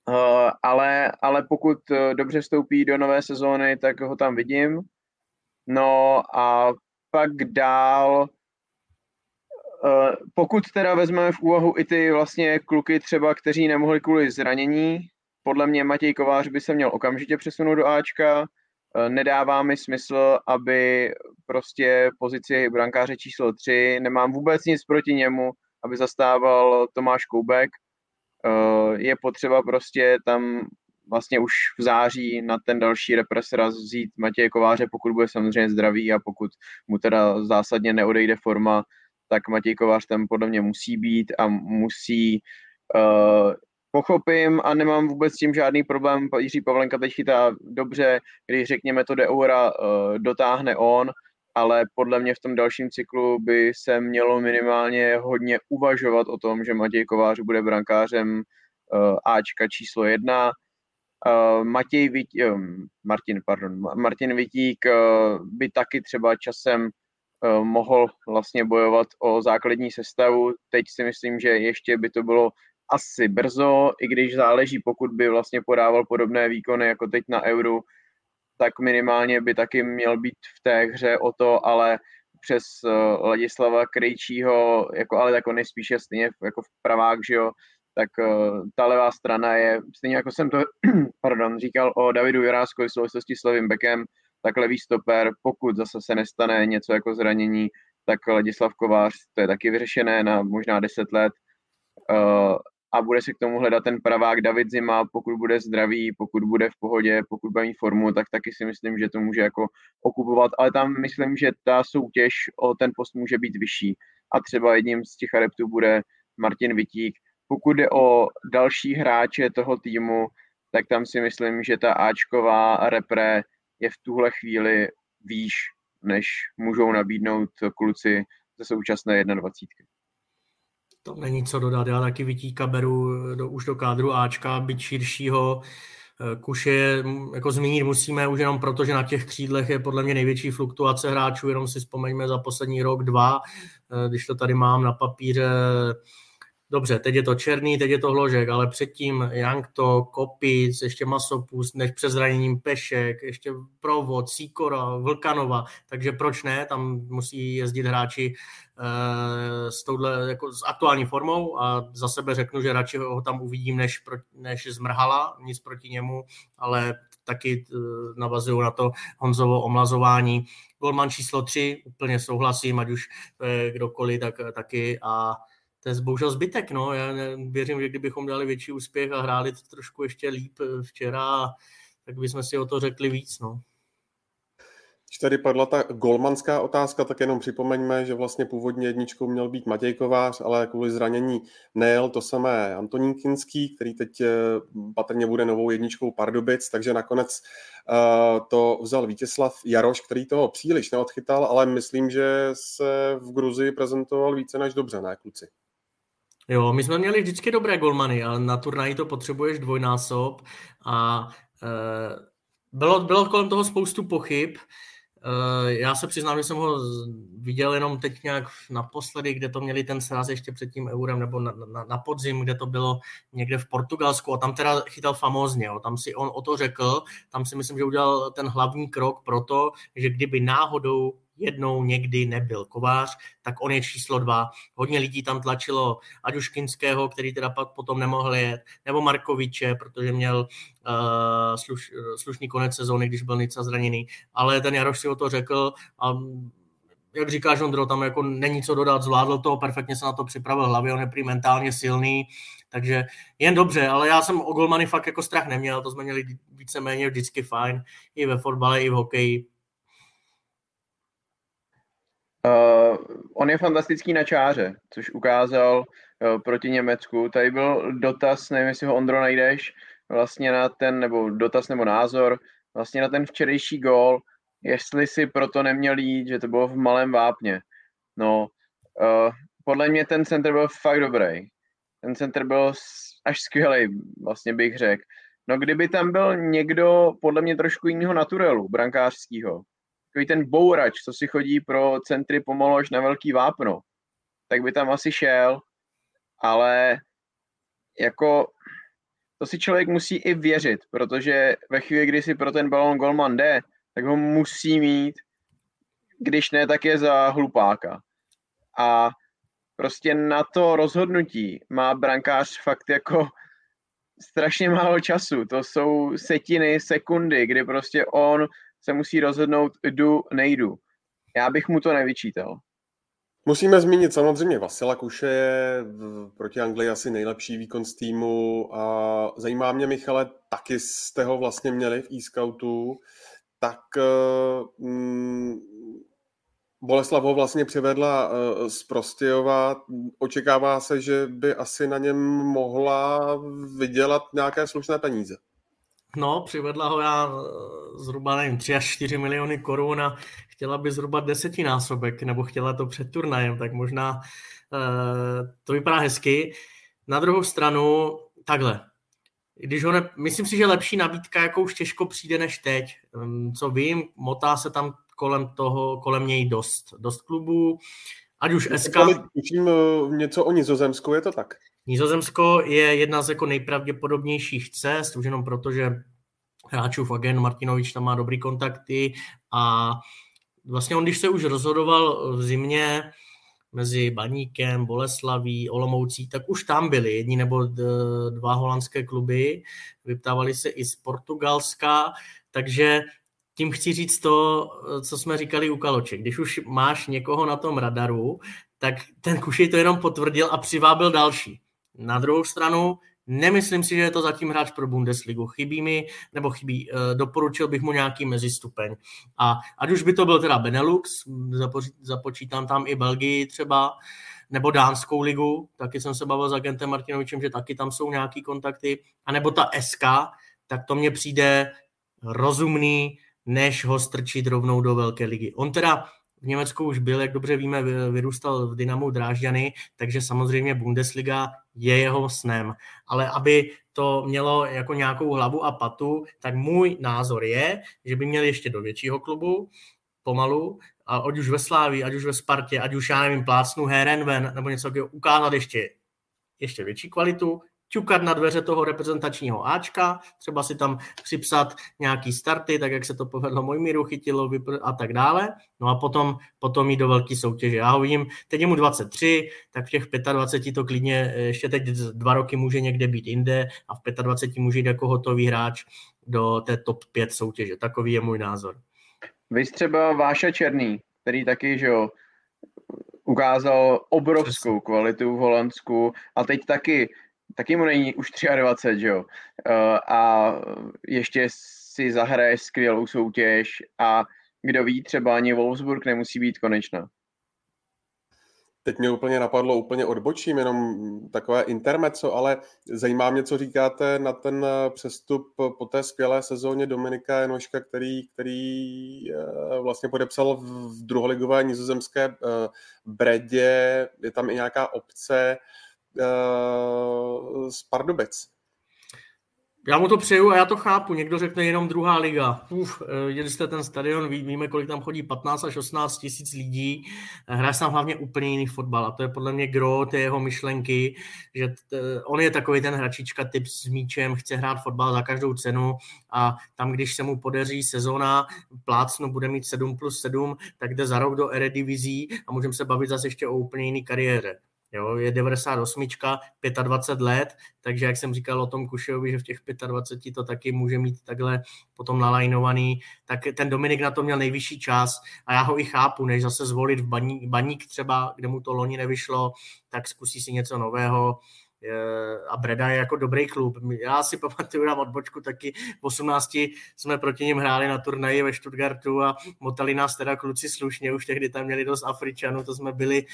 Uh, ale, ale pokud dobře vstoupí do nové sezóny, tak ho tam vidím. No a pak dál... Pokud teda vezmeme v úvahu i ty vlastně kluky třeba, kteří nemohli kvůli zranění, podle mě Matěj Kovář by se měl okamžitě přesunout do Ačka. Nedává mi smysl, aby prostě pozici brankáře číslo tři, nemám vůbec nic proti němu, aby zastával Tomáš Koubek. Je potřeba prostě tam vlastně už v září na ten další repres raz vzít Matěje Kováře, pokud bude samozřejmě zdravý a pokud mu teda zásadně neodejde forma, tak Matěj Kovář tam podle mě musí být a musí, uh, pochopím a nemám vůbec s tím žádný problém, Jiří Pavlenka teď chytá dobře, když řekněme to de Oura, uh, dotáhne on, ale podle mě v tom dalším cyklu by se mělo minimálně hodně uvažovat o tom, že Matěj Kovář bude brankářem uh, Ačka číslo jedna. Uh, Matěj Vítík, uh, Martin, pardon, Martin Vítík uh, by taky třeba časem mohl vlastně bojovat o základní sestavu. Teď si myslím, že ještě by to bylo asi brzo, i když záleží, pokud by vlastně podával podobné výkony jako teď na Euru, tak minimálně by taky měl být v té hře o to, ale přes Ladislava Krejčího, jako, ale tak on je spíše stejně jako v pravák, že jo, tak ta levá strana je, stejně jako jsem to pardon, říkal o Davidu Juráskovi v souvislosti s levým bekem, tak levý stoper, pokud zase se nestane něco jako zranění, tak Ladislav Kovář, to je taky vyřešené na možná deset let uh, a bude se k tomu hledat ten pravák David Zima, pokud bude zdravý, pokud bude v pohodě, pokud bude mít formu, tak taky si myslím, že to může jako okupovat, ale tam myslím, že ta soutěž o ten post může být vyšší a třeba jedním z těch adeptů bude Martin Vítík. Pokud jde o další hráče toho týmu, tak tam si myslím, že ta Ačková repre je v tuhle chvíli výš, než můžou nabídnout kluci ze současné dvacet jedna. To není co dodat. Já taky Vítíka beru do, už do kádru Ačka, byť širšího. Kuše jako zmínit musíme už jenom proto, že na těch křídlech je podle mě největší fluktuace hráčů. Jenom si vzpomeňme za poslední rok, dva, když to tady mám na papíře. Dobře, teď je to Černý, teď je to Hložek, ale předtím Jankto, Kopic, ještě Masopust, než přes zraněním Pešek, ještě Provod, Sýkora, Vlkanova, takže proč ne, tam musí jezdit hráči e, s, touhle, jako, s aktuální formou a za sebe řeknu, že radši ho tam uvidím, než, pro, než Zmrhala, nic proti němu, ale taky e, navazuju na to Honzovo omlazování. Golman číslo tři, úplně souhlasím, ať už e, kdokoliv, tak taky a to je bohužel zbytek, no. Já věřím, že kdybychom dali větší úspěch a hráli to trošku ještě líp včera, tak bychom si o to řekli víc, no. Když tady padla ta golmanská otázka, tak jenom připomeňme, že vlastně původně jedničkou měl být Matěj Kovář, ale kvůli zranění nejel to samé Antonín Kinský, který teď patrně bude novou jedničkou Pardubic, takže nakonec to vzal Vítěslav Jaroš, který toho příliš neodchytal, ale myslím, že se v Gruzii prezentoval více než dobře, ne kluci? Jo, my jsme měli vždycky dobré golmany, ale na turnaji to potřebuješ dvojnásob a e, bylo, bylo kolem toho spoustu pochyb. Já se přiznám, že jsem ho viděl jenom teď nějak naposledy, kde to měli ten sraz ještě před tím eurem, nebo na, na, na podzim, kde to bylo někde v Portugalsku, a tam teda chytal famózně, jo. Tam si on o to řekl, tam si myslím, že udělal ten hlavní krok proto, že kdyby náhodou jednou někdy nebyl Kovář, tak on je číslo dva. Hodně lidí tam tlačilo Aduškinského, který teda pak potom nemohl jet, nebo Markoviče, protože měl uh, sluš, slušný konec sezóny, když byl Nica zraněný. Ale ten Jaroš si o to řekl a jak říkáš, Ondro, tam jako není co dodat, zvládl to, perfektně se na to připravil hlavě, on je prý mentálně silný, takže jen dobře, ale já jsem o golmany fakt jako strach neměl, to jsme měli víceméně vždycky fajn, i ve fotbale, i v hokeji. Uh, on je fantastický na čáře, což ukázal uh, proti Německu. Tady byl dotaz, nevím, jestli ho, Ondro, najdeš, vlastně na ten, nebo dotaz nebo názor, vlastně na ten včerejší gól, jestli si proto neměl jít, že to bylo v malém vápně. No, uh, podle mě ten centr byl fakt dobrý. Ten centr byl až skvělej, vlastně bych řekl. No, kdyby tam byl někdo, podle mě trošku jiného naturelu, brankářskýho, takový ten bourač, co si chodí pro centry pomalu až na velký vápno, tak by tam asi šel, ale jako to si člověk musí i věřit, protože ve chvíli, kdy si pro ten balón golman jde, tak ho musí mít, když ne, tak je za hlupáka. A prostě na to rozhodnutí má brankář fakt jako strašně málo času. To jsou setiny, sekundy, kdy prostě on se musí rozhodnout, jdu, nejdu. Já bych mu to nevyčítal. Musíme zmínit samozřejmě Vasila Kušeje, proti Anglii asi nejlepší výkon z týmu. A zajímá mě, Michale, taky jste ho vlastně měli v e-scoutu, tak mm, Boleslav ho vlastně přivedla z Prostějova. Očekává se, že by asi na něm mohla vydělat nějaké slušné peníze. No, přivedla ho já zhruba, nevím, tři až čtyři miliony korun a chtěla by zhruba desetinásobek, nebo chtěla to před turnajem, tak možná uh, to vypadá hezky. Na druhou stranu, takhle, když ho ne, myslím si, že lepší nabídka jako už těžko přijde než teď. Um, co vím, motá se tam kolem toho, kolem něj dost, dost klubů, ať už S K... Učím něco o Nizozemsku, je to tak? Nizozemsko je jedna z jako nejpravděpodobnějších cest, už jenom proto, že hráčův agent Martinovič tam má dobrý kontakty a vlastně on, když se už rozhodoval v zimě mezi Baníkem, Boleslaví, Olomoucí, tak už tam byly jedni nebo dva holandské kluby, vyptávali se i z Portugalska, takže tím chci říct to, co jsme říkali u Kaloče. Když už máš někoho na tom radaru, tak ten Kušej to jenom potvrdil a přivábil další. Na druhou stranu, nemyslím si, že je to zatím hráč pro Bundesligu. Chybí mi, nebo chybí, doporučil bych mu nějaký mezistupeň. A ať už by to byl teda Benelux, započít, započítám tam i Belgii třeba, nebo Dánskou ligu, taky jsem se bavil s agentem Martinovičem, že taky tam jsou nějaký kontakty, a nebo ta S K, tak to mně přijde rozumný, než ho strčit rovnou do velké ligy. On teda v Německu už byl, jak dobře víme, vyrůstal v Dynamu Drážďany, takže samozřejmě Bundesliga je jeho snem. Ale aby to mělo jako nějakou hlavu a patu, tak můj názor je, že by měl ještě do většího klubu, pomalu, a ať už ve Slávii, ať už ve Spartě, ať už, já nevím, plácnu Heerenveen, nebo něco takového, ukázat ještě, ještě větší kvalitu, ťukat na dveře toho reprezentačního Ačka, třeba si tam připsat nějaký starty, tak jak se to povedlo Mojmíru, chytilo vypr- a tak dále. No a potom, potom jít do velké soutěže. Já ho vidím, teď je mu dvacet tři, tak v těch dvacet pět to klidně, ještě teď dva roky může někde být jinde a v dvacet pět může jít jako hotový hráč do té top pět soutěže. Takový je můj názor. Vy třeba Váša Černý, který taky, že jo, ukázal obrovskou kvalitu v Holandsku a teď taky Taky mu není už dvacet tři, že jo. A ještě si zahraje skvělou soutěž a kdo ví, třeba ani Wolfsburg nemusí být konečná. Teď mě úplně napadlo, úplně odbočím, jenom takové intermezzo, ale zajímá mě, co říkáte na ten přestup po té skvělé sezóně Dominika Janoška, který, který vlastně podepsal v druholigové nizozemské Bredě, je tam i nějaká obce z Pardubic. Já mu to přeju a já to chápu. Někdo řekne jenom druhá liga. Uf, jeli jste ten stadion, víme, kolik tam chodí patnáct až osmnáct tisíc lidí. Hraje tam hlavně úplně jiný fotbal a to je podle mě gro té jeho myšlenky, že t- on je takový ten hračička typ s míčem, chce hrát fotbal za každou cenu a tam, když se mu podaří sezona, plácno bude mít sedm plus sedm, tak jde za rok do eredivizí a můžeme se bavit zase ještě o úplně jiný kariéře. Jo, je devadesát osm, dvacet pět let, takže jak jsem říkal o tom Kušejovi, že v těch dvacet pět to taky může mít takhle potom nalajnovaný, tak ten Dominik na to měl nejvyšší čas a já ho i chápu, než zase zvolit v baník, baník třeba, kde mu to loni nevyšlo, tak zkusí si něco nového a Breda je jako dobrý klub. Já si pamatuju na odbočku taky, v osmnácti jsme proti ním hráli na turnaji ve Stuttgartu a motali nás teda kluci slušně, už tehdy tam měli dost Afričanů, to jsme byli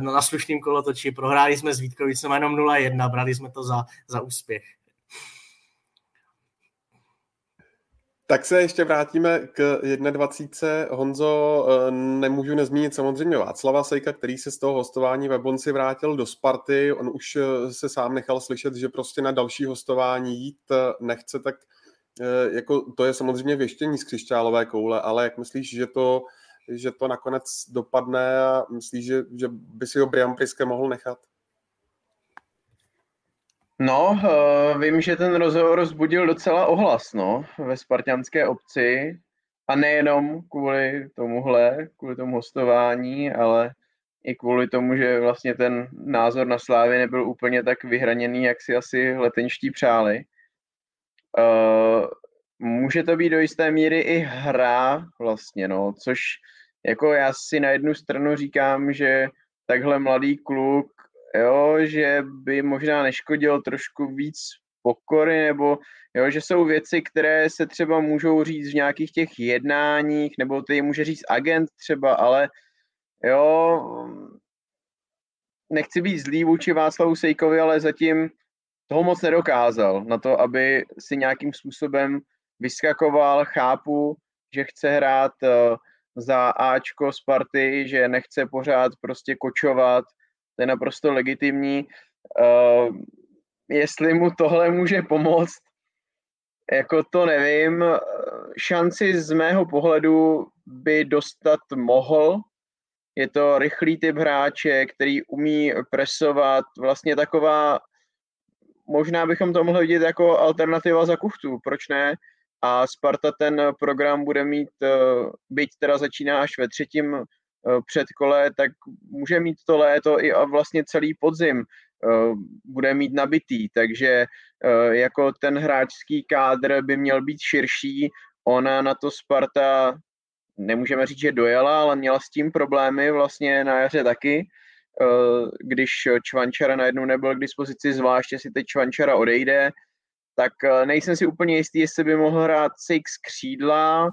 na slušným kolotoči, prohráli jsme s Vítkovicem jenom nula jedna, brali jsme to za, za úspěch. Tak se ještě vrátíme k jednadvacítce. Honzo, nemůžu nezmínit samozřejmě Václava Sejka, který se z toho hostování ve Bonci vrátil do Sparty. On už se sám nechal slyšet, že prostě na další hostování jít nechce, tak jako to je samozřejmě věštění z křišťálové koule, ale jak myslíš, že to, že to nakonec dopadne a myslíš, že, že by si ho Brian Priske mohl nechat? No, vím, že ten rozhovor rozbudil docela ohlas, no, ve spartanské obci a nejenom kvůli tomuhle, kvůli tomu hostování, ale i kvůli tomu, že vlastně ten názor na Slávy nebyl úplně tak vyhraněný, jak si asi letenští přáli. Může to být do jisté míry i hra vlastně, no, což jako já si na jednu stranu říkám, že takhle mladý kluk, jo, že by možná neškodil trošku víc pokory, nebo jo, že jsou věci, které se třeba můžou říct v nějakých těch jednáních, nebo ty může říct agent třeba, ale jo, nechci být zlý vůči Václavu Sejkovi, ale zatím toho moc nedokázal na to, aby si nějakým způsobem vyskakoval. Chápu, že chce hrát za Ačko Sparty, že nechce pořád prostě kočovat, to je naprosto legitimní. Uh, jestli mu tohle může pomoct, jako to nevím. Šanci z mého pohledu by dostat mohl. Je to rychlý typ hráče, který umí presovat. Vlastně taková, možná bychom to mohli vidět jako alternativa za Kuchtu, proč ne? A Sparta ten program bude mít, byť teda začíná až ve třetím předkole, tak může mít to léto i a vlastně celý podzim bude mít nabitý, takže jako ten hráčský kádr by měl být širší. Ona na to Sparta, nemůžeme říct, že dojela, ale měla s tím problémy vlastně na jaře taky, když Čvančara najednou nebyl k dispozici, zvláště si teď Čvančara odejde, tak nejsem si úplně jistý, jestli by mohl hrát Sejk z křídla.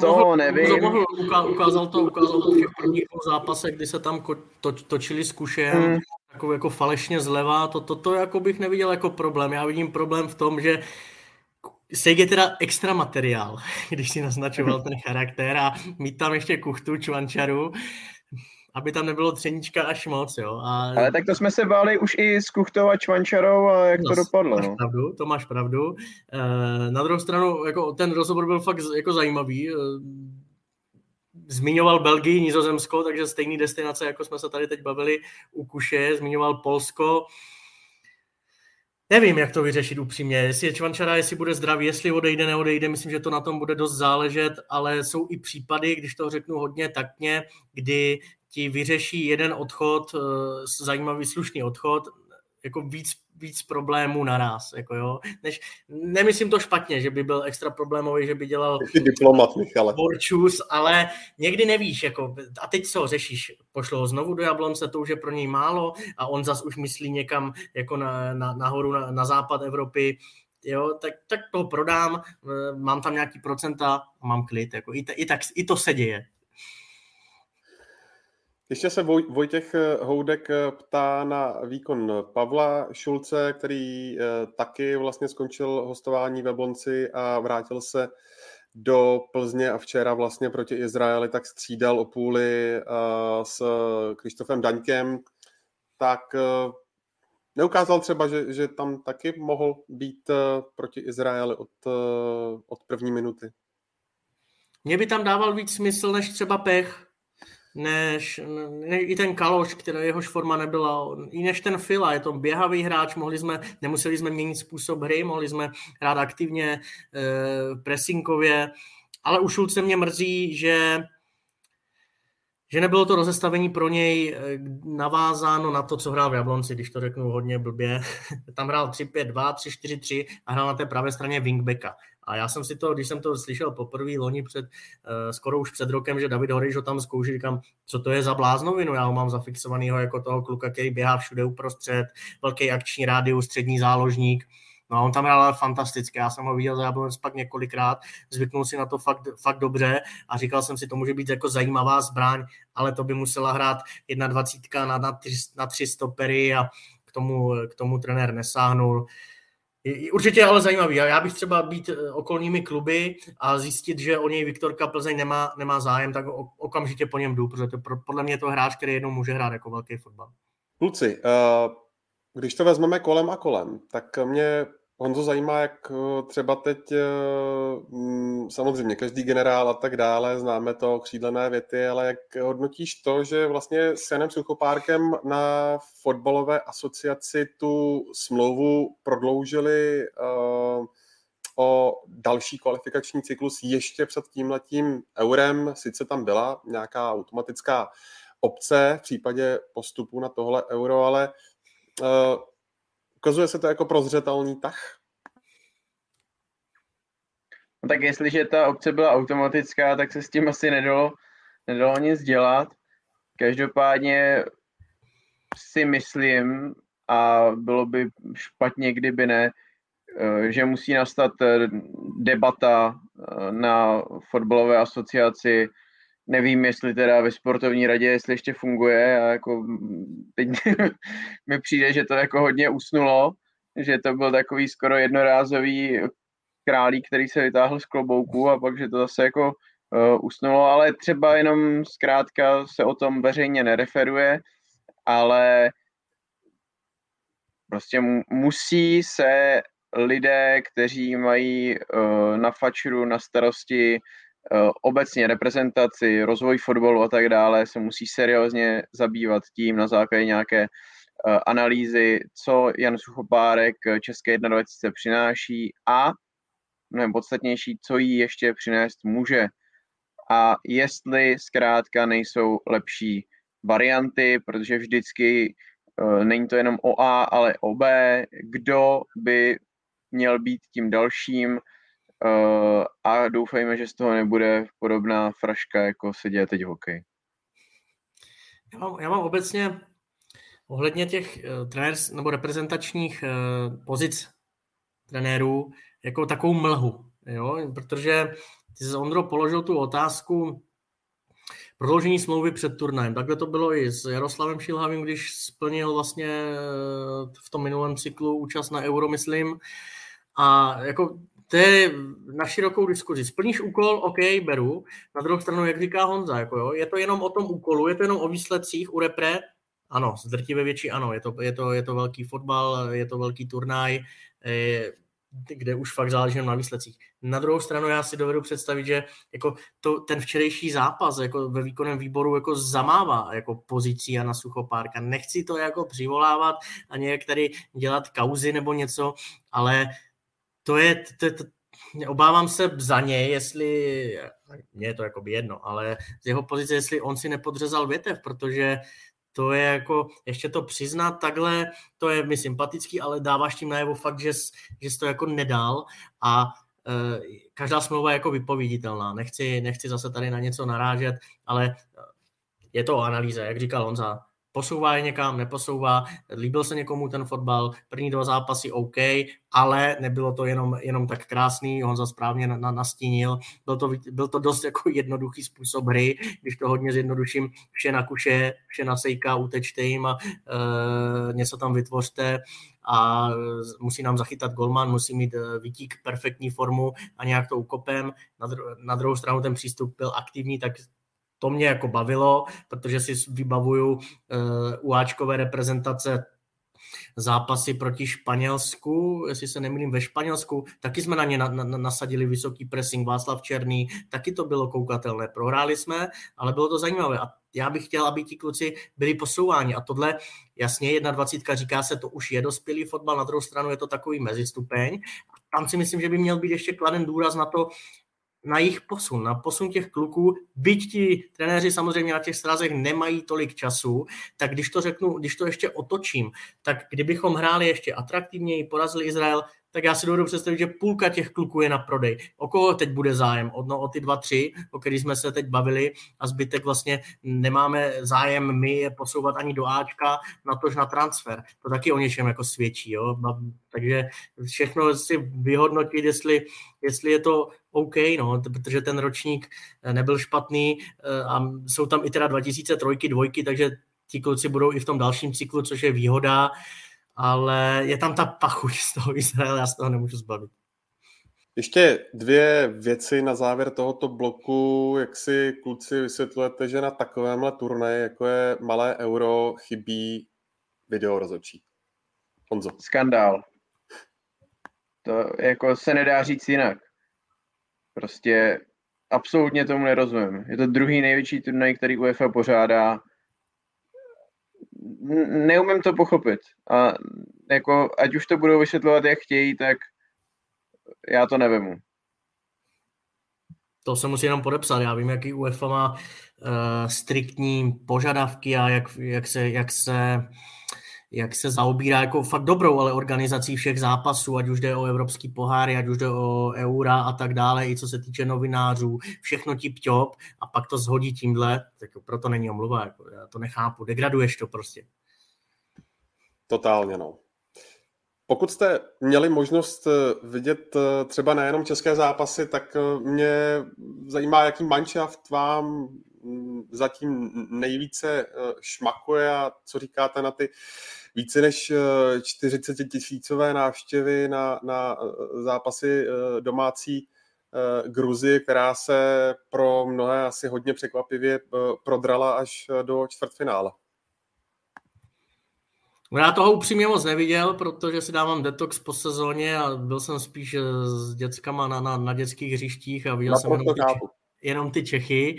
To nevím. Mohl, ukázal to, ukázal to v těch prvních zápasech, kdy se tam to, točili s Kušem, hmm. takovou jako falešně zleva, to, to, to jako bych neviděl jako problém. Já vidím problém v tom, že Sejk je teda extra materiál, když si naznačoval ten charakter a mít tam ještě Kuchtu, Čvančaru, aby tam nebylo třenička až moc, jo. A... Ale tak to jsme se báli už i s Kuchtou a Čvančarou a jak to no, dopadlo. Máš pravdu, to máš pravdu. Na druhou stranu, jako ten rozhovor byl fakt jako zajímavý. Zmiňoval Belgii, Nizozemsko, takže stejný destinace, jako jsme se tady teď bavili u Kuše, zmiňoval Polsko. Nevím, jak to vyřešit upřímně, jestli je Čvančara, jestli bude zdravý, jestli odejde, neodejde, myslím, že to na tom bude dost záležet, ale jsou i případy, když to řeknu hodně taktně, kdy ti vyřeší jeden odchod, zajímavý slušný odchod, jako víc, víc problémů naraz, jako jo, než, nemyslím to špatně, že by byl extra problémový, že by dělal diplomat, ale. Borčus, ale někdy nevíš, jako, a teď co řešíš, pošlo ho znovu do Jablonce, to už je pro něj málo a on zas už myslí někam, jako na, na, nahoru, na, na západ Evropy, jo, tak, tak to prodám, mám tam nějaký procenta, mám klid, jako, i, ta, i, tak, i to se děje. Ještě se Voj, Vojtěch Houdek ptá na výkon Pavla Šulce, který taky vlastně skončil hostování ve Bonci a vrátil se do Plzně a včera vlastně proti Izraeli tak střídal o půli s Kristofem Daňkem. Tak Neukázal třeba, že, že tam taky mohl být uh, proti Izraeli od, uh, od první minuty? Mně by tam dával víc smysl než třeba Pech, než ne, i ten Kaloč, který jehož forma nebyla, i než ten Fila, je to běhavý hráč, mohli jsme, nemuseli jsme měnit způsob hry, mohli jsme hrát aktivně, eh, pressingově, ale u Šulce mě mrzí, že že nebylo to rozestavení pro něj navázáno na to, co hrál v Jablonci, když to řeknu hodně blbě. Tam hrál tři pět dva, tři čtyři tři a hrál na té pravé straně wingbacka. A já jsem si to, když jsem to slyšel poprvé loni před, skoro už před rokem, že David Horiš ho tam zkouší, říkám, co to je za bláznovinu, já ho mám zafixovanýho jako toho kluka, který běhá všude uprostřed, velký akční rádius, střední záložník. No a on tam hrál fantasticky, já jsem ho viděl za Jablonec pak několikrát, zvyknul si na to fakt, fakt dobře a říkal jsem si, to může být jako zajímavá zbraň, ale to by musela hrát dvacet jedna na, na, tři, na tři stopery a k tomu, k tomu trenér nesáhnul. Určitě ale zajímavý, já bych třeba být okolními kluby a zjistit, že o něj Viktorka Plzeň nemá, nemá zájem, tak okamžitě po něm jdu, protože to, podle mě je to hráč, který jednou může hrát jako velký fotbal. Kluci, uh... když to vezmeme kolem a kolem, tak mě, Honzo, zajímá, jak třeba teď, samozřejmě každý generál a tak dále, známe to, křídlené věty, ale jak hodnotíš to, že vlastně s Janem Suchopárkem na fotbalové asociaci tu smlouvu prodloužili o další kvalifikační cyklus ještě před tímhletím eurem, sice tam byla nějaká automatická opce v případě postupu na tohle euro, ale Uh, ukazuje se to jako prozřetelný tah? No tak jestliže ta opce byla automatická, tak se s tím asi nedalo, nedalo nic dělat. Každopádně si myslím, a bylo by špatně, kdyby ne, že musí nastat debata na fotbalové asociaci. Nevím, jestli teda ve sportovní radě, jestli ještě funguje a jako teď mi přijde, že to jako hodně usnulo, že to byl takový skoro jednorázový králík, který se vytáhl z klobouku a pak, že to zase jako uh, usnulo, ale třeba jenom zkrátka se o tom veřejně nereferuje, ale prostě musí se lidé, kteří mají uh, na fačru, na starosti obecně reprezentaci, rozvoj fotbalu a tak dále, se musí seriózně zabývat tím na základě nějaké analýzy, co Jan Suchopárek České dvacet jedna přináší a mnohem podstatnější, co jí ještě přinést může. A jestli zkrátka nejsou lepší varianty, protože vždycky není to jenom o A, ale o B, kdo by měl být tím dalším, Uh, a doufejme, že z toho nebude podobná fraška, jako se děje teď v hokeji. Já mám, já mám obecně ohledně těch uh, trenérs, nebo reprezentačních uh, pozic trenérů jako takovou mlhu, jo? Protože ty se, Ondro, položil tu otázku prodloužení smlouvy před turnajem. Takhle to bylo i s Jaroslavem Šilhavým, když splnil vlastně uh, v tom minulém cyklu účast na Euro, myslím. A jako to je na širokou diskuzi. Splníš úkol, OK, beru. Na druhou stranu, jak říká Honza, jako jo, je to jenom o tom úkolu, je to jenom o výsledcích u repre. Ano, z drtivé větší ano, je to, je, to, je to velký fotbal, je to velký turnaj, je, kde už fakt záleží na výsledcích. Na druhou stranu já si dovedu představit, že jako to, ten včerejší zápas jako ve výkonném výboru jako zamává jako pozici Jana Suchopárka. Nechci to jako přivolávat a nějak tady dělat kauzy nebo něco, ale To je, to, to, obávám se za něj, jestli, mně je to jakoby jedno, ale z jeho pozice, jestli on si nepodřezal větev, protože to je jako, ještě to přiznat takhle, to je mi sympatický, ale dáváš tím najevo fakt, že, že jsi to jako nedal a e, každá smlouva je jako vypověditelná. Nechci, nechci zase tady na něco narážet, ale je to o analýze, jak říkal Honza. Posouvá je někam, neposouvá, líbil se někomu ten fotbal, první dva zápasy OK, ale nebylo to jenom, jenom tak krásný, Honza správně na, na, nastínil, byl to, byl to dost jako jednoduchý způsob hry, když to hodně zjednoduším, vše na Kuše, vše na Sejka, utečte jim a e, něco tam vytvořte a musí nám zachytat golman, musí mít Vítík perfektní formu a nějak to ukopem, na, dru- na druhou stranu ten přístup byl aktivní, tak to mě jako bavilo, protože si vybavuju uh, uáčkové reprezentace zápasy proti Španělsku, jestli se nemýlím ve Španělsku, taky jsme na ně na, na, nasadili vysoký pressing, Václav Černý, taky to bylo koukatelné, prohráli jsme, ale bylo to zajímavé a já bych chtěl, aby ti kluci byli posouváni a tohle, jasně, dvacet jedna říká se, to už je dospělý fotbal, na druhou stranu je to takový mezistupeň a tam si myslím, že by měl být ještě kladen důraz na to, na jejich posun, na posun těch kluků, byť ti trenéři samozřejmě na těch srazech nemají tolik času, tak když to řeknu, když to ještě otočím, tak kdybychom hráli ještě atraktivněji, porazili Izrael, tak já si dovedu představit, že půlka těch kluků je na prodej. O koho teď bude zájem? Odno o ty dva, tři, o který jsme se teď bavili a zbytek vlastně nemáme zájem my je posouvat ani do Ačka, natož na transfer. To taky o něčem jako svědčí. Jo? Takže všechno si vyhodnotit, jestli, jestli je to OK, no, protože ten ročník nebyl špatný a jsou tam i teda dva tisíce tři, dvojky, takže ti kluci budou i v tom dalším cyklu, což je výhoda. Ale je tam ta pachuť z toho Izraela, já z toho nemůžu zbavit. Ještě dvě věci na závěr tohoto bloku. Jak si kluci vysvětlujete, že na takovémhle turnaji, jako je malé euro, chybí video rozhodčí? Honzo. Skandál. To jako se nedá říct jinak. Prostě absolutně tomu nerozumím. Je to druhý největší turnaj, který UEFA pořádá. Neumím to pochopit a jako, ať už to budou vysvětlovat, jak chtějí, tak já to nevím. To se musí jenom podepsat. Já vím, jaký UEFA má uh, striktní požadavky a jak, jak se... Jak se... jak se zaobírá jako fakt dobrou, ale organizací všech zápasů, ať už jde o evropský poháry, ať už jde o eura a tak dále, i co se týče novinářů, všechno tip top a pak to shodí tímhle, tak proto není omluva, jako já to nechápu, degraduješ to prostě. Totálně, no. Pokud jste měli možnost vidět třeba nejenom české zápasy, tak mě zajímá, jaký manšaft vám zatím nejvíce šmakuje a co říkáte na ty více než čtyřicetitisícové návštěvy na, na zápasy domácí Gruzie, která se pro mnohé asi hodně překvapivě prodrala až do čtvrtfinále. Já toho upřímně moc neviděl, protože si dávám detox po sezóně a byl jsem spíš s děckama na, na, na dětských hřištích a viděl na jsem jenom ty, jenom ty Čechy.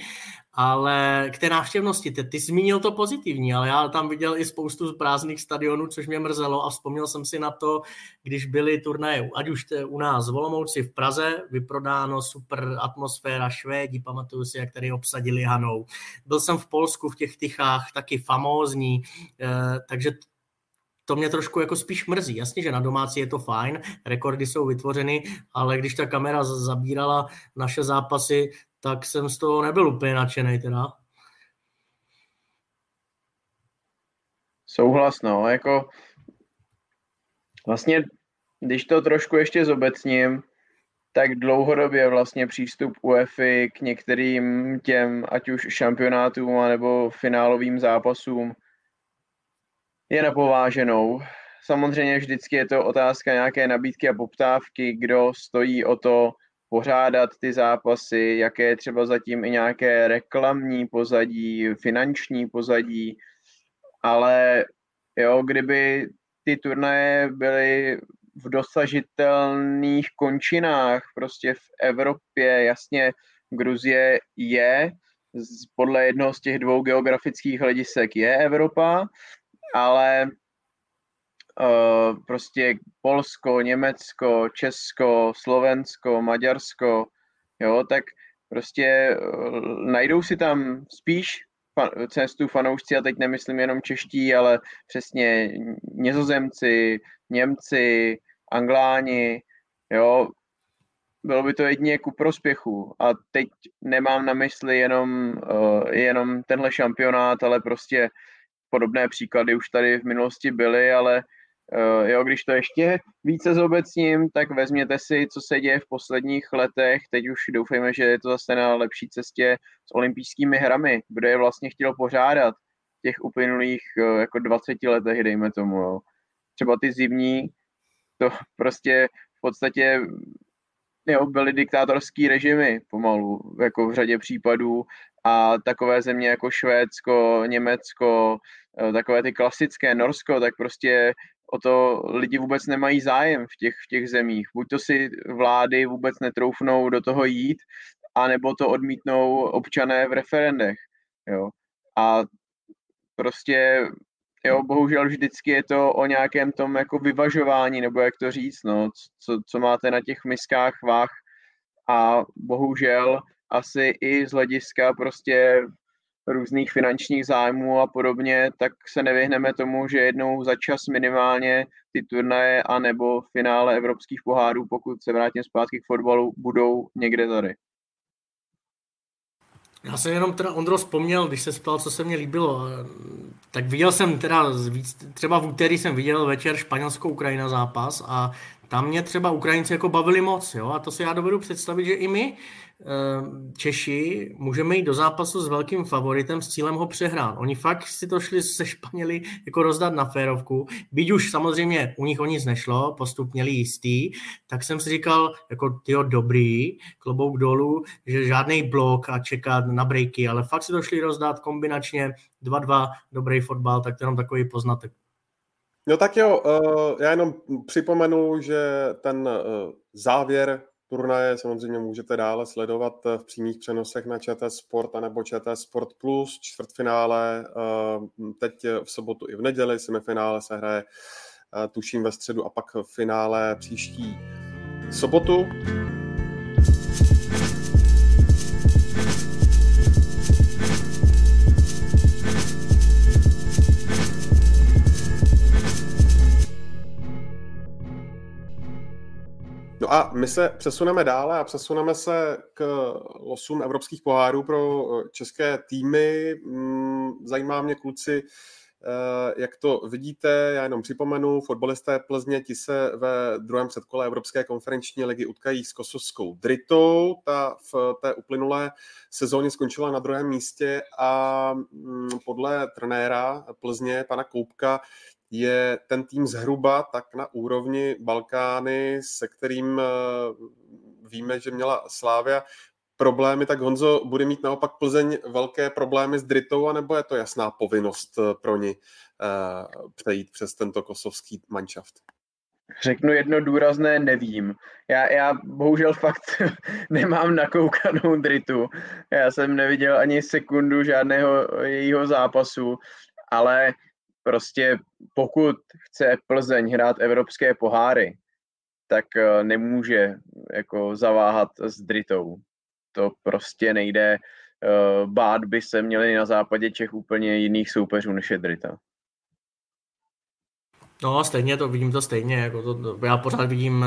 Ale k té návštěvnosti, ty, ty zmínil to pozitivní, ale já tam viděl i spoustu prázdných stadionů, což mě mrzelo a vzpomněl jsem si na to, když byly turnaje, ať už u nás v Olomouci v Praze, vyprodáno, super atmosféra, Švédi, pamatuju si, jak tady obsadili Hanou. Byl jsem v Polsku v těch Tychách, taky famózní, eh, takže to mě trošku jako spíš mrzí. Jasně, že na domácí je to fajn, rekordy jsou vytvořeny, ale když ta kamera zabírala naše zápasy, tak jsem z toho nebyl úplně nadšenej teda. Souhlas, no, jako vlastně, když to trošku ještě zobecním, tak dlouhodobě vlastně přístup UEFA k některým těm, ať už šampionátům, anebo finálovým zápasům je napováženou. Samozřejmě vždycky je to otázka nějaké nabídky a poptávky, kdo stojí o to pořádat ty zápasy, jaké je třeba zatím i nějaké reklamní pozadí, finanční pozadí, ale jo, kdyby ty turnaje byly v dosažitelných končinách, prostě v Evropě, jasně, Gruzie je, podle jednoho z těch dvou geografických hledisek je Evropa, ale Uh, prostě Polsko, Německo, Česko, Slovensko, Maďarsko, jo, tak prostě uh, najdou si tam spíš fan- cestu fanoušci, a teď nemyslím jenom čeští, ale přesně Nizozemci, Němci, Angláni, jo, bylo by to jedině ku prospěchu. A teď nemám na mysli jenom, uh, jenom tenhle šampionát, ale prostě podobné příklady už tady v minulosti byly, ale jo, když to ještě více zobecním, tak vezměte si, co se děje v posledních letech. Teď už doufejme, že je to zase na lepší cestě s olympijskými hrami, kde je vlastně chtělo pořádat těch uplynulých jako dvaceti letech, dejme tomu. Jo. Třeba ty zimní, to prostě v podstatě jo, byly diktátorský režimy pomalu, jako v řadě případů, a takové země jako Švédsko, Německo, takové ty klasické, Norsko, tak prostě o to lidi vůbec nemají zájem v těch, v těch zemích. Buď to si vlády vůbec netroufnou do toho jít, anebo to odmítnou občané v referendech. Jo. A prostě, jo, bohužel vždycky je to o nějakém tom jako vyvažování, nebo jak to říct, no, co, co máte na těch miskách vah. A bohužel asi i z hlediska prostě různých finančních zájmů a podobně, tak se nevyhneme tomu, že jednou za čas minimálně ty turnaje a nebo finále evropských pohárů, pokud se vrátím zpátky k fotbalu, budou někde tady. Já jsem jenom teda, Ondro, vzpomněl, když se ptal, co se mně líbilo, tak viděl jsem teda, třeba v úterý jsem viděl večer Španělsko-Ukrajina zápas a tam mě třeba Ukrajinci jako bavili moc, jo, a to si já dovedu představit, že i my, Češi, můžeme jít do zápasu s velkým favoritem s cílem ho přehrát. Oni fakt si to šli se Španěli jako rozdat na férovku, byť už samozřejmě u nich o nic nešlo, postup měli jistý, tak jsem si říkal, jako tyjo, dobrý, klobouk dolů, že žádnej blok a čekat na breaky, ale fakt si to šli rozdat kombinačně, dva dva, dobrý fotbal, tak to jenom takový poznatek. No tak jo, já jenom připomenu, že ten závěr turnaje samozřejmě můžete dále sledovat v přímých přenosech na ČT Sport anebo ČT Sport Plus, čtvrtfinále teď v sobotu i v neděli, semifinále se hraje tuším ve středu a pak finále příští sobotu. No a my se přesuneme dále a přesuneme se k losům evropských pohárů pro české týmy. Zajímá mě, kluci, jak to vidíte. Já jenom připomenu, fotbalisté Plzně, ti se ve druhém předkole Evropské konferenční ligy utkají s kosovskou Dritou. Ta v té uplynulé sezóně skončila na druhém místě a podle trenéra Plzně, pana Koubka, je ten tým zhruba tak na úrovni Balkány, se kterým víme, že měla Slavia problémy, tak Honzo, bude mít naopak Plzeň velké problémy s Dritou, anebo je to jasná povinnost pro ní přejít přes tento kosovský manšaft? Řeknu jedno důrazné, nevím. Já, já bohužel fakt nemám nakoukanou Dritu. Já jsem neviděl ani sekundu žádného jejího zápasu, ale prostě pokud chce Plzeň hrát evropské poháry, tak nemůže jako zaváhat s Dritou. To prostě nejde. Bát by se měli na západě Čech úplně jiných soupeřů, než je Drita. No, stejně to vidím to stejně. Jako to, já pořád vidím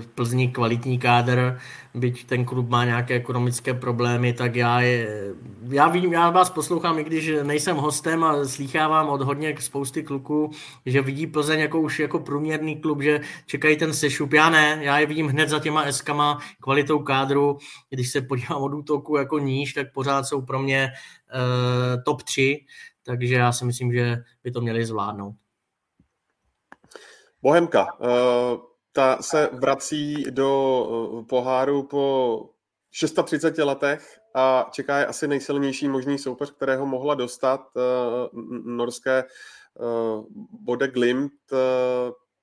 v Plzni kvalitní kádr, byť ten klub má nějaké ekonomické problémy, tak já, je, já, vidím, já vás poslouchám, i když nejsem hostem a slýchávám od hodně spousty kluků, že vidí Plzeň jako už jako průměrný klub, že čekají ten sešup. Já ne, já je vidím hned za těma eskama, kvalitou kádru. Když se podívám od útoku jako níž, tak pořád jsou pro mě eh, top tři, takže já si myslím, že by to měli zvládnout. Bohemka, ta se vrací do poháru po třiceti šesti letech a čeká je asi nejsilnější možný soupeř, kterého mohla dostat, norské Bodø/Glimt.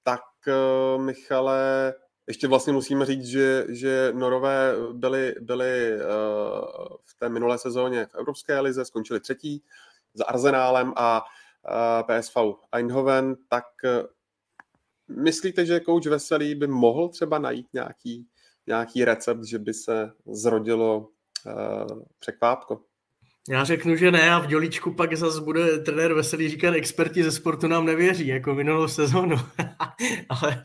Tak, Michale, ještě vlastně musíme říct, že, že Norové byli, byli v té minulé sezóně v Evropské lize, skončili třetí za Arsenálem a P S V Eindhoven, tak myslíte, že kouč Veselý by mohl třeba najít nějaký, nějaký recept, že by se zrodilo uh, překvápko? Já řeknu, že ne, a v dělíčku pak zase bude trenér Veselý říkat, experti ze sportu nám nevěří, jako minulou sezónu. ale,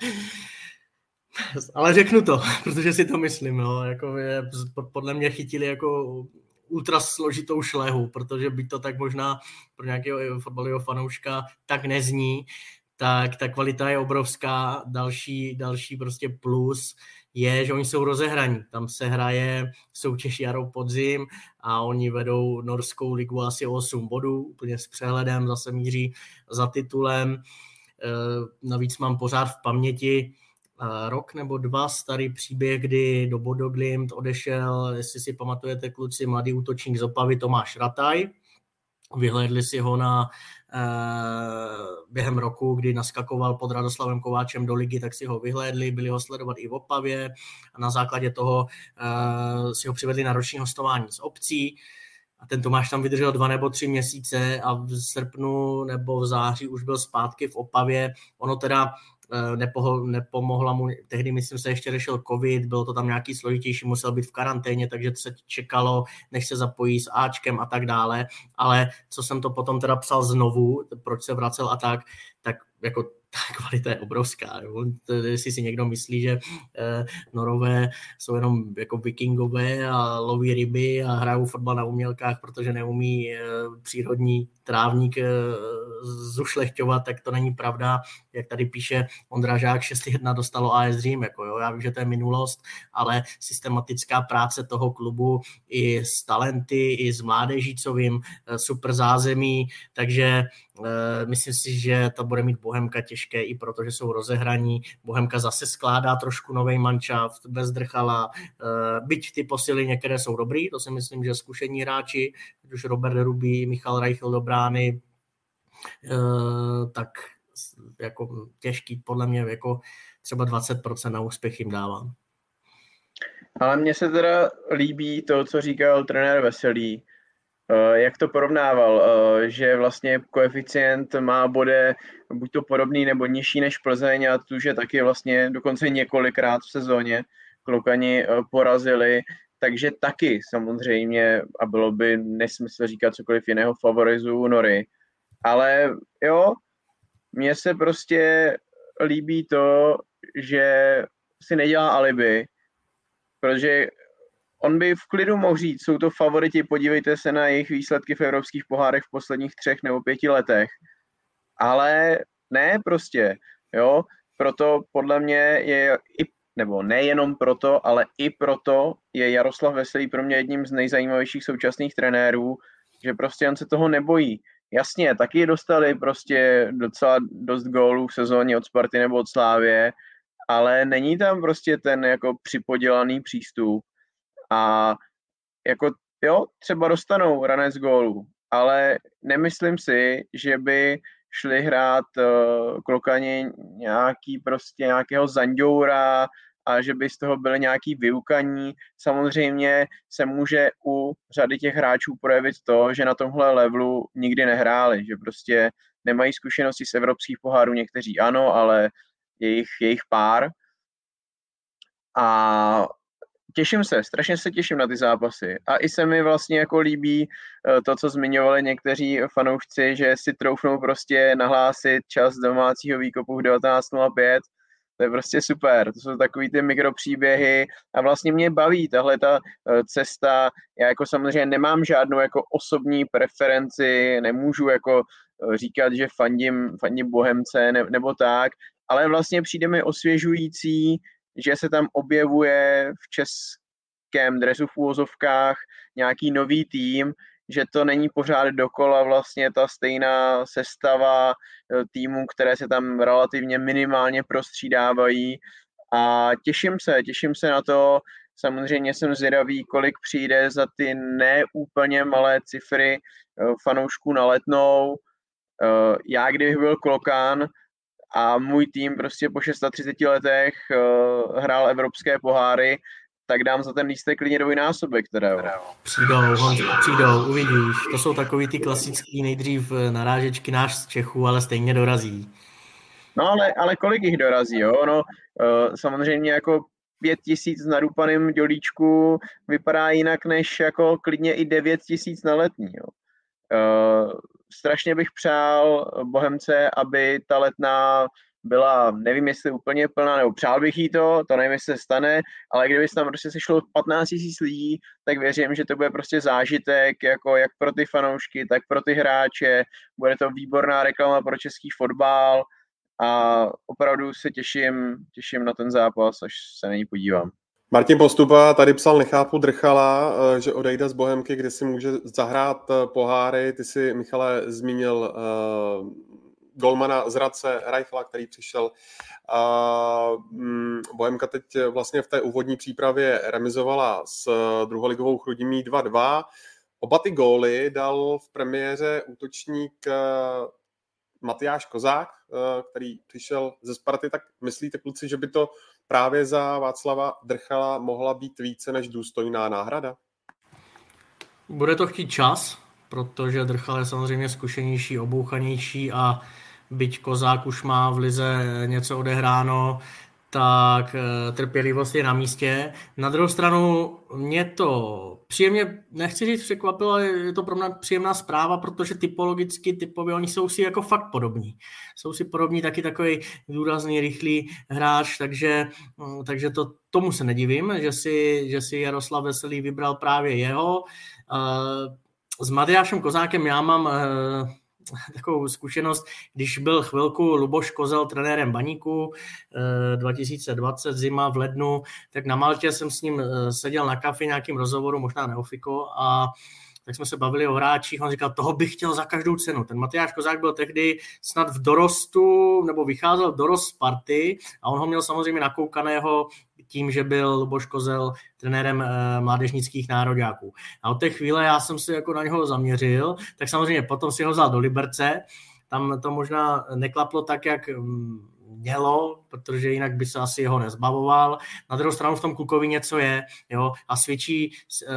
ale řeknu to, protože si to myslím. No, jako je, podle mě chytili jako ultra složitou šlehu, protože by to tak možná pro nějakého fotbalového fanouška tak nezní, tak ta kvalita je obrovská. Další, další prostě plus je, že oni jsou rozehraní. Tam se hraje soutěž jaro-podzim a oni vedou norskou ligu asi osm bodů, úplně s přehledem, zase míří za titulem. Navíc mám pořád v paměti rok nebo dva starý příběh, kdy do Bodø/Glimt odešel, jestli si pamatujete kluci, mladý útočník z Opavy Tomáš Rataj. Vyhlédli si ho na eh, během roku, kdy naskakoval pod Radoslavem Kováčem do ligy, tak si ho vyhlédli, byli ho sledovat i v Opavě a na základě toho eh, si ho přivedli na roční hostování z obcí. A ten Tomáš tam vydržel dva nebo tři měsíce a v srpnu nebo v září už byl zpátky v Opavě. Ono teda nepoho, nepomohla mu, tehdy myslím se ještě řešil covid, bylo to tam nějaký složitější, musel být v karanténě, takže se čekalo, než se zapojí s Ačkem a tak dále. Ale co jsem to potom teda psal znovu, proč se vracel a tak, tak jako ta kvalita je obrovská. Jestli si někdo myslí, že Norové jsou jenom jako vikingové a loví ryby a hrajou fotbal na umělkách, protože neumí přírodní trávník zušlechťovat, tak to není pravda. Jak tady píše Ondražák, šest jedna dostalo á es Řím. Jako jo, já vím, že to je minulost, ale systematická práce toho klubu i s talenty, i s mládežícovým super zázemí, takže myslím si, že to bude mít Bohemka těžké, i protože jsou rozehraní. Bohemka zase skládá trošku novej mančaft, bez Drchala, byť ty posily některé jsou dobrý, to si myslím, že zkušení hráči, ať už Robert Rubí, Michal Reichl do brány, tak jako těžký, podle mě jako třeba dvacet procent na úspěch jim dávám. Ale mně se teda líbí to, co říkal trenér Veselý, jak to porovnával, že vlastně koeficient má Bodø buď to podobný nebo nižší než Plzeň a tu, že taky vlastně dokonce několikrát v sezóně Klokani porazili, takže taky samozřejmě, a bylo by nesmysl říkat cokoliv jiného, favorizují Nory. Ale jo, mně se prostě líbí to, že si nedělá alibi, protože on by v klidu mohl říct, jsou to favoriti, podívejte se na jejich výsledky v evropských pohárech v posledních třech nebo pěti letech. Ale ne prostě, jo, proto podle mě je, i, nebo nejenom proto, ale i proto je Jaroslav Veselý pro mě jedním z nejzajímavějších současných trenérů, že prostě on se toho nebojí. Jasně, taky dostali prostě docela dost gólů v sezóně od Sparty nebo od Slávie, ale není tam prostě ten jako připodělaný přístup. A jako jo, třeba dostanou ranec gólu, ale nemyslím si, že by šli hrát uh, Klokani nějaký prostě nějakého zanděura a že by z toho byly nějaký vyukaní. Samozřejmě se může u řady těch hráčů projevit to, že na tomhle levelu nikdy nehráli, že prostě nemají zkušenosti z evropských pohárů, někteří ano, ale jejich, jejich pár. A těším se, strašně se těším na ty zápasy a i se mi vlastně jako líbí to, co zmiňovali někteří fanoušci, že si troufnou prostě nahlásit čas domácího výkopu v devatenáct nula pět, to je prostě super, to jsou takový ty mikropříběhy a vlastně mě baví tahle ta cesta, já jako samozřejmě nemám žádnou jako osobní preferenci, nemůžu jako říkat, že fandím, fandím Bohemce ne, nebo tak, ale vlastně přijde mi osvěžující, že se tam objevuje v českém dresu v úvozovkách nějaký nový tým, že to není pořád dokola vlastně ta stejná sestava týmů, které se tam relativně minimálně prostřídávají a těším se, těším se na to. Samozřejmě jsem zvědavý, kolik přijde za ty neúplně malé cifry fanoušků na Letnou. Já kdybych byl Klokan, a můj tým prostě po třiceti šesti letech uh, hrál evropské poháry, tak dám za ten lístek klidně dvojnásobek. Přijdou, přijdou, uvidíš. To jsou takový ty klasický nejdřív narážečky náš z Čechů, ale stejně dorazí. No ale, ale kolik jich dorazí, jo? No, uh, samozřejmě jako pět tisíc na dupaném dělíčku vypadá jinak než jako klidně i devět tisíc na Letní, jo? Uh, strašně bych přál Bohemce, aby ta Letná byla, nevím jestli úplně plná, nebo přál bych jí to, to nevím jestli se stane, ale kdyby se tam prostě sešlo patnáct tisíc lidí, tak věřím, že to bude prostě zážitek, jako jak pro ty fanoušky, tak pro ty hráče, bude to výborná reklama pro český fotbal a opravdu se těším, těším na ten zápas, až se na něj podívám. Martin Postupa tady psal, nechápu Drchala, že odejde z Bohemky, kde si může zahrát poháry. Ty si, Michale, zmínil golmana z Hradce Reichla, který přišel. A Bohemka teď vlastně v té úvodní přípravě remizovala s druholigovou Chrudimí dva dva. Oba ty góly dal v premiéře útočník Matyáš Kozák, který přišel ze Sparty. Tak myslíte, kluci, že by to právě za Václava Drchala mohla být více než důstojná náhrada? Bude to chtít čas, protože Drchala je samozřejmě zkušenější, obouchanější a byť Kozák už má v lize něco odehráno, tak trpělivost je na místě. Na druhou stranu mě to příjemně, nechci říct překvapilo, je to pro mě příjemná zpráva, protože typologicky, typově, oni jsou si jako fakt podobní. Jsou si podobní, taky takový důrazný, rychlý hráč, takže, takže to, tomu se nedivím, že si, že si Jaroslav Veselý vybral právě jeho. S Matyášem Kozákem já mám takovou zkušenost, když byl chvilku Luboš Kozel trenérem Baníku dva tisíce dvacet, zima v lednu, tak na Maltě jsem s ním seděl na kafi nějakým rozhovoru, možná neofiko, a tak jsme se bavili o hráčích, on říkal, toho bych chtěl za každou cenu. Ten Matyáš Kozák byl tehdy snad v dorostu, nebo vycházel v dorost Sparty a on ho měl samozřejmě nakoukaného tím, že byl Luboš Kozel trenérem mládežnických nároďáků. A od té chvíle já jsem se jako na něho zaměřil, tak samozřejmě potom si ho vzal do Liberce, tam to možná neklaplo tak, jak mělo, protože jinak by se asi jeho nezbavoval. Na druhou stranu v tom klukovi něco je, jo, a svědčí,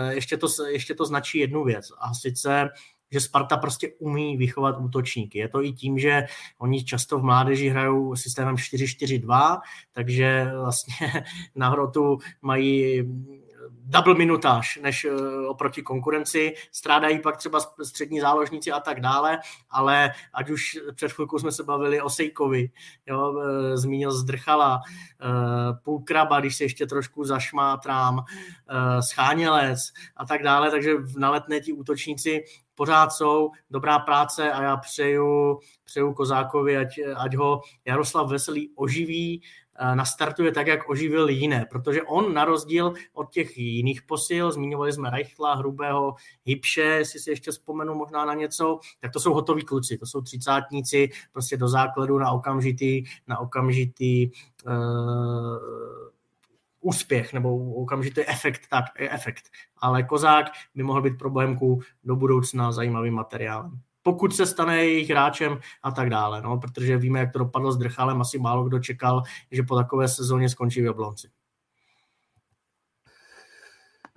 ještě to, ještě to značí jednu věc, a sice, že Sparta prostě umí vychovat útočníky. Je to i tím, že oni často v mládeži hrajou systémem čtyři čtyři dva, takže vlastně na hrotu mají double minutáž než oproti konkurenci, strádají pak třeba střední záložníci a tak dále, ale ať už před chvilkou jsme se bavili o Sejkovi, jo, zmínil Zdrchala, Půlkraba, když se ještě trošku zašmátrám, Schánělec a tak dále, takže na Letné ti útočníci pořád jsou, dobrá práce a já přeju, přeju Kozákovi, ať, ať ho Jaroslav Veselý oživí, nastartuje tak, jak oživil jiné, protože on na rozdíl od těch jiných posil, zmiňovali jsme Reichla, Hrubého, Hipše, jestli si ještě vzpomenu možná na něco, tak to jsou hotoví kluci, to jsou třicátníci, prostě do základu na okamžitý, na okamžitý uh, úspěch, nebo okamžitý efekt, tak efekt. Ale Kozák by mohl být pro Bohemku do budoucna zajímavým materiálem. Pokud se stane jejich hráčem a tak dále, no, protože víme, jak to dopadlo s Drchalem, asi málo kdo čekal, že po takové sezóně skončí v Jablonci.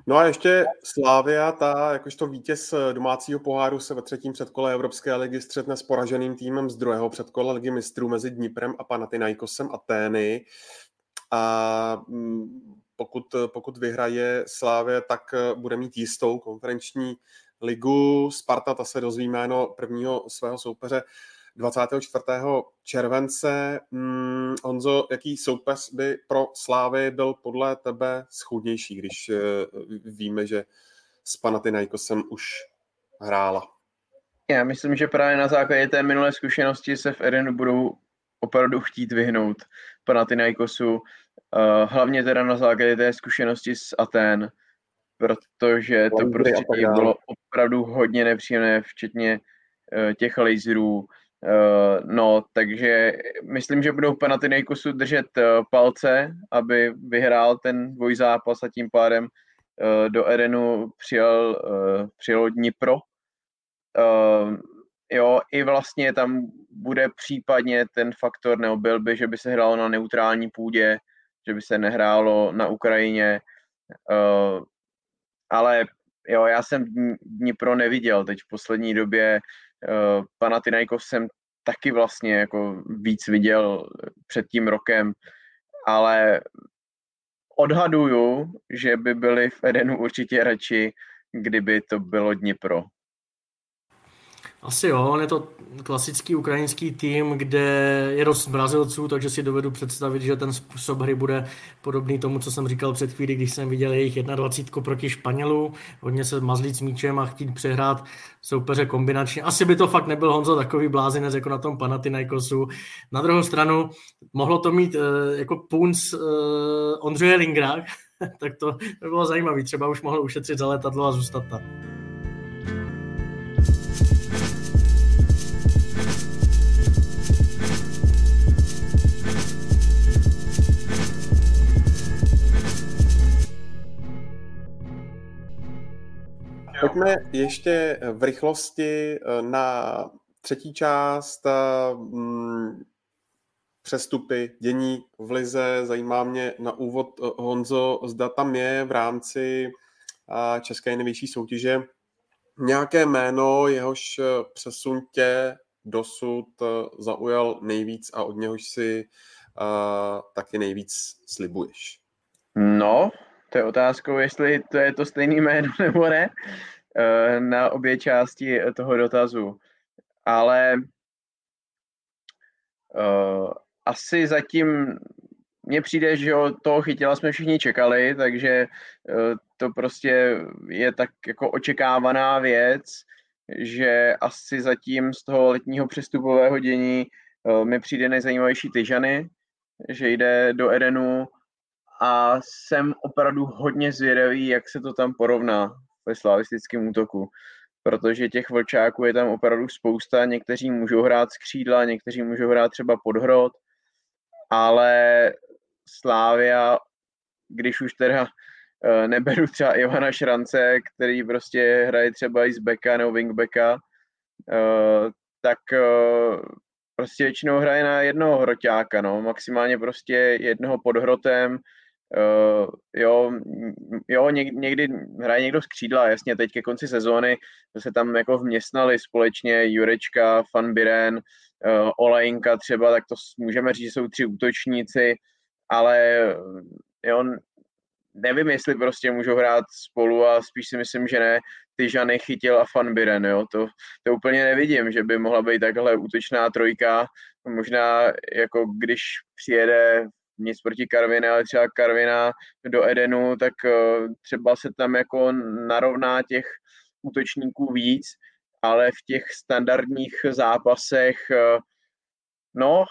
No a ještě Slavia, ta jakožto vítěz domácího poháru se ve třetím předkole Evropské ligy střetne s poraženým týmem z druhého předkola ligy mistrů mezi Dniprem a Panathinaikosem Athény. A pokud, pokud vyhraje Slavia, tak bude mít jistou konferenční ligu. Sparta, ta se dozví jméno prvního svého soupeře dvacátého čtvrtého července. Hmm, Honzo, jaký soupeř by pro Slávy byl podle tebe schůdnější, když víme, že s Panathinaikosem už hrála? Já myslím, že právě na základě té minulé zkušenosti se v Edenu budou opravdu chtít vyhnout Panathinaikosu, hlavně teda na základě té zkušenosti z Athén, protože to prostředí bylo opravdu hodně nepříjemné, včetně uh, těch laserů. Uh, no, takže myslím, že budou Panathinaikosu držet uh, palce, aby vyhrál ten dvojzápas a tím pádem uh, do Edenu přijel, uh, přijel Dnipro. Uh, jo, i vlastně tam bude případně ten faktor, nebo byl by, že by se hrálo na neutrální půdě, že by se nehrálo na Ukrajině. Uh, Ale jo, já jsem Dnipro neviděl teď v poslední době. Uh, Panathinaikos jsem taky vlastně jako víc viděl před tím rokem, ale odhaduju, že by byli v Edenu určitě radši, kdyby to bylo Dnipro. Asi jo, on je to klasický ukrajinský tým, kde je dost Brazilců, takže si dovedu představit, že ten způsob hry bude podobný tomu, co jsem říkal před chvíli, když jsem viděl jejich dvacet jedna proti Španělů, hodně se mazlit s míčem a chtít přehrát soupeře kombinačně. Asi by to fakt nebyl, Honzo, takový blázinec jako na tom Panathinaikosu. Na druhou stranu mohlo to mít eh, jako punc eh, Ondřeje Lingra, tak to, to bylo zajímavé, třeba už mohl ušetřit za letadlo a zůstat tam. Pojďme ještě v rychlosti na třetí část přestupy, dění v lize. Zajímá mě na úvod, Honzo, zda tam je v rámci české nejvyšší soutěže nějaké jméno, jehož přesun tě dosud zaujal nejvíc a od něhož si uh, taky nejvíc slibuješ? No, to je otázkou, jestli to je to stejné jméno nebo ne, uh, na obě části toho dotazu. Ale uh, asi zatím mně přijde, že toho chytila jsme všichni čekali, takže uh, to prostě je tak jako očekávaná věc, že asi zatím z toho letního přestupového dění uh, mi přijde nejzajímavější Tyžany, že jde do Edenu, a jsem opravdu hodně zvědavý, jak se to tam porovná ve slavistickém útoku, protože těch vlčáků je tam opravdu spousta, někteří můžou hrát z křídla, někteří můžou hrát třeba pod hrot, ale Slavia, když už teda neberu třeba Ivana Šrance, který prostě hraje třeba i z beka nebo wingbacka, tak prostě většinou hraje na jednoho hroťáka, no, maximálně prostě jednoho pod hrotem, Uh, jo, jo někdy, někdy hraje někdo z křídla, jasně, teď ke konci sezóny se tam jako vměstnali společně Jurečka, Van Biren, uh, Olejnka třeba, tak to můžeme říct, že jsou tři útočníci, ale jo, nevím, jestli prostě můžou hrát spolu, a spíš si myslím, že ne. Tyžany chytil a Van Biren, jo, to, to úplně nevidím, že by mohla být takhle útočná trojka, možná jako když přijede nic proti Karvině, ale třeba Karviná do Edenu, tak třeba se tam jako narovná těch útočníků víc, ale v těch standardních zápasech no,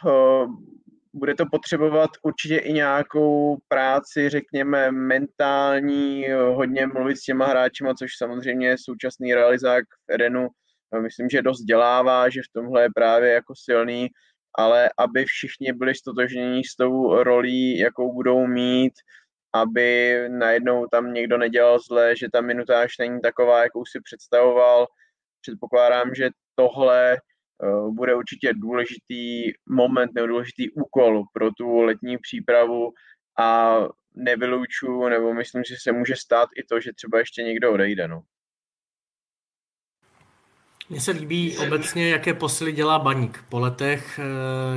bude to potřebovat určitě i nějakou práci, řekněme, mentální, hodně mluvit s těma hráčima, což samozřejmě současný realizák v Edenu, myslím, že dost dělává, že v tomhle je právě jako silný, ale aby všichni byli stotožnění s tou rolí, jakou budou mít, aby najednou tam někdo nedělal zle, že ta minutáž není taková, jakou si představoval. Předpokládám, že tohle bude určitě důležitý moment nebo důležitý úkol pro tu letní přípravu, a nevyloučuju, nebo myslím, že se může stát i to, že třeba ještě někdo odejde, no. Mně se líbí obecně, jaké posily dělá Baník po letech,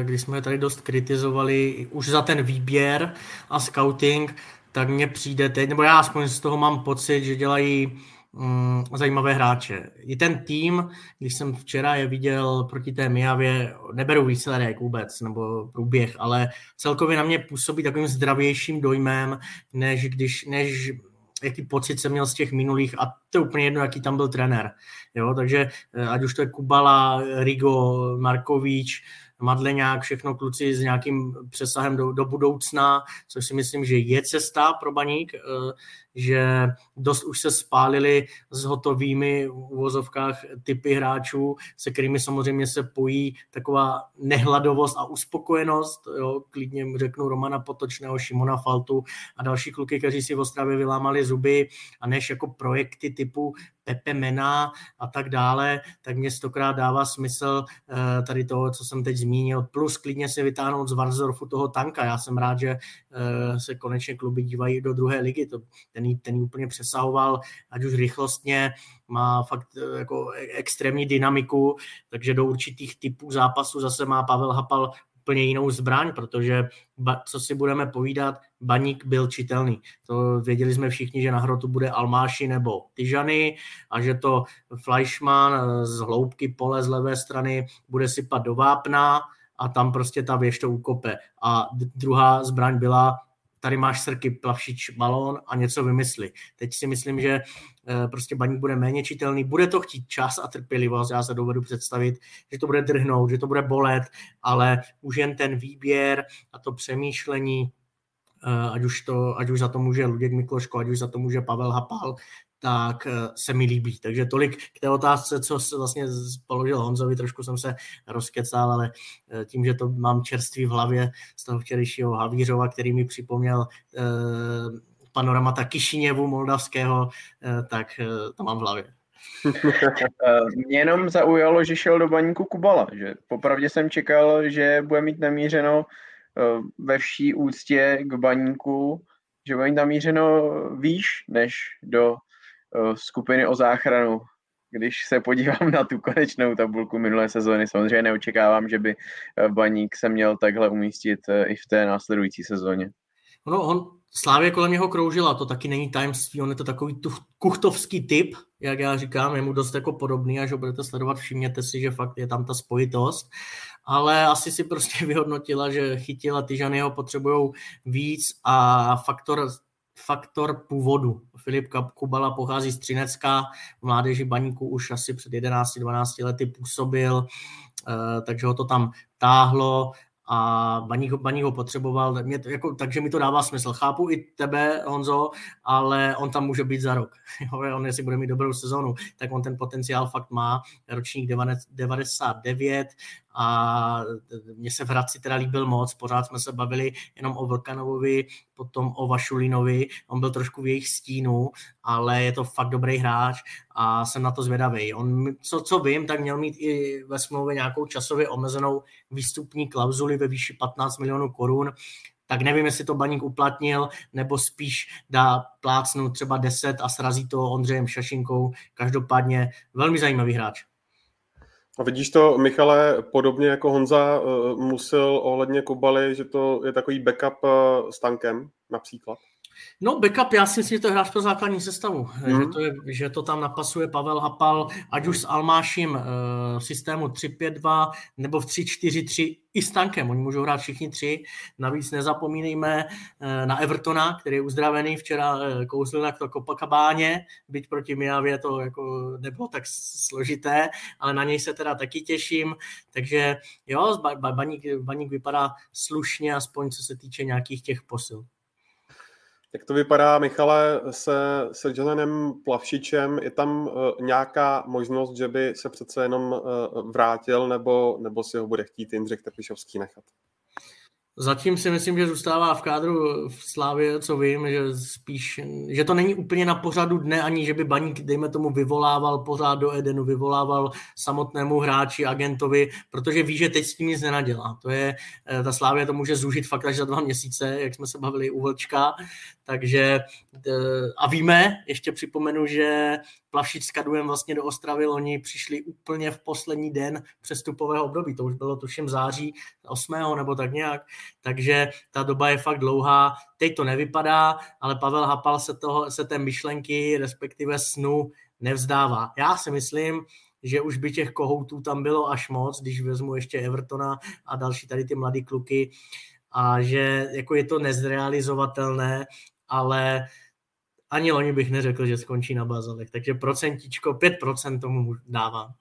když jsme tady dost kritizovali už za ten výběr a scouting, tak mně přijde teď, nebo já aspoň z toho mám pocit, že dělají um, zajímavé hráče. I ten tým, když jsem včera je viděl proti té Mijavě, neberu výsledek vůbec, nebo průběh, ale celkově na mě působí takovým zdravějším dojmem, než když... než jaký pocit jsem měl z těch minulých, a to je úplně jedno, jaký tam byl trenér. Jo, takže ať už to je Kubala, Rigo, Markovič, Madleňák, všechno kluci s nějakým přesahem do, do budoucna, což si myslím, že je cesta pro Baník, že dost už se spálili s hotovými v uvozovkách typy hráčů, se kterými samozřejmě se pojí taková nehladovost a uspokojenost, jo, klidně řeknu Romana Potočného, Šimona Faltu a další kluky, kteří si v Ostravě vylámali zuby, a než jako projekty typu Pepe Mena a tak dále, tak mě stokrát dává smysl tady toho, co jsem teď zmínil, plus klidně se vytáhnout z Varnsdorfu toho tanka. Já jsem rád, že se konečně kluby dívají do druhé ligy, to ten jí, ten jí úplně přesahoval, ať už rychlostně, má fakt jako extrémní dynamiku, takže do určitých typů zápasů zase má Pavel Hapal úplně jinou zbraň, protože co si budeme povídat, Baník byl čitelný. To věděli jsme všichni, že na hrotu bude Almáši nebo Tyžany, a že to Fleischmann z hloubky pole z levé strany bude sypat do vápna a tam prostě ta věž to ukope. A druhá zbraň byla: tady máš srky, plavšič, balón a něco vymysli. Teď si myslím, že prostě Baník bude méně čitelný, bude to chtít čas a trpělivost, já se dovedu představit, že to bude drhnout, že to bude bolet, ale už jen ten výběr a to přemýšlení, ať už, to, ať už za to může Luděk Mikloško, ať už za to může Pavel Hapal, tak se mi líbí. Takže tolik k té otázce, co se vlastně položil Honzovi, trošku jsem se rozkecal, ale tím, že to mám čerství v hlavě z toho včerejšího Havířova, který mi připomněl eh, panoramata Kišiněvu moldavského, eh, tak eh, to mám v hlavě. Mě jenom zaujalo, že šel do Baníku Kubala, že popravdě jsem čekal, že bude mít namířeno ve vší úctě k Baníku, že bude mít namířeno výš než do skupiny o záchranu. Když se podívám na tu konečnou tabulku minulé sezóny, samozřejmě neočekávám, že by Baník se měl takhle umístit i v té následující sezóně. No, on, Slavie kolem něho kroužila, to taky není tajemství, on je to takový tu, kuchtovský typ, jak já říkám, je mu dost jako podobný, až ho budete sledovat, všimněte si, že fakt je tam ta spojitost, ale asi si prostě vyhodnotila, že chytila ty ženy ho potřebujou víc a faktor... faktor původu. Filip Kubala pochází z Třinecka, v mládeži Baníku už asi před jedenácti dvanácti lety působil, takže ho to tam táhlo a Baník, Baník ho potřeboval, mě to, jako, takže mi to dává smysl. Chápu i tebe, Honzo, ale on tam může být za rok. On, jestli bude mít dobrou sezonu, tak on ten potenciál fakt má. Ročník devadesát devět a mně se v Hradci teda líbil moc. Pořád jsme se bavili jenom o Vlkanovovi, potom o Vašulinovi. On byl trošku v jejich stínu, ale je to fakt dobrý hráč a jsem na to zvědavý. On, co, co vím, tak měl mít i ve smlouvě nějakou časově omezenou výstupní klauzuli ve výši patnáct milionů korun, tak nevím, jestli to Baník uplatnil, nebo spíš dá plácnout třeba deset a srazí to Ondřejem Šašinkou. Každopádně velmi zajímavý hráč. A vidíš to, Michale, podobně jako Honza musel ohledně Kubaly, že to je takový backup s Tankem například? No backup, já si myslím, že to je hráč pro základní sestavu, mm. že, to je, že to tam napasuje Pavel Hapal, ať už s Almáším e, v systému tři pět dva nebo v tři čtyři tři i s Tankem, oni můžou hrát všichni tři, navíc nezapomínejme e, na Evertona, který je uzdravený, včera e, kouzlil na Copacabáně, byť proti Mijavě to jako nebylo tak složité, ale na něj se teda taky těším, takže jo, ba, ba, baník, baník vypadá slušně, aspoň co se týče nějakých těch posil. Jak to vypadá, Michale, se, se Janem Plavšičem? Je tam uh, nějaká možnost, že by se přece jenom uh, vrátil, nebo, nebo si ho bude chtít Jindřich Trpišovský nechat? Zatím si myslím, že zůstává v kádru v Slavii, co vím, že spíš, že to není úplně na pořadu dne, ani že by Baník, dejme tomu, vyvolával pořád do Edenu, vyvolával samotnému hráči, agentovi, protože ví, že teď s tím nic nenadělá. To je, ta Slavie to může zúžit fakt až za dva měsíce, jak jsme se bavili u Vlčka, takže a víme, ještě připomenu, že Plavšič s Kadujem vlastně do Ostravy loni přišli úplně v poslední den přestupového období, to už bylo tuším září osmého nebo tak nějak, takže ta doba je fakt dlouhá, teď to nevypadá, ale Pavel Hapal se, toho, se té myšlenky, respektive snu nevzdává. Já si myslím, že už by těch kohoutů tam bylo až moc, když vezmu ještě Evertona a další tady ty mladý kluky a že jako je to nezrealizovatelné, ale ani loni bych neřekl, že skončí na Bazalech, takže procentičko, pět procent tomu dávám.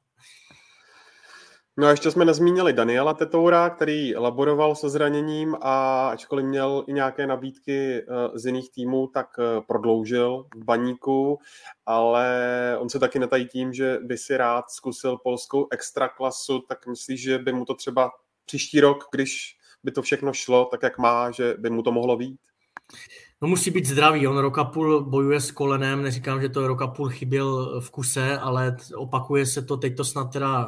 No a ještě jsme nezmínili Daniela Tetoura, který laboroval se zraněním a ačkoliv měl i nějaké nabídky z jiných týmů, tak prodloužil v Baníku, ale on se taky netají tím, že by si rád zkusil polskou extraklasu, tak myslíš, že by mu to třeba příští rok, když by to všechno šlo tak, jak má, že by mu to mohlo být? No musí být zdravý, on rok a půl bojuje s kolenem, neříkám, že to rok a půl chyběl v kuse, ale opakuje se to, teď to snad teda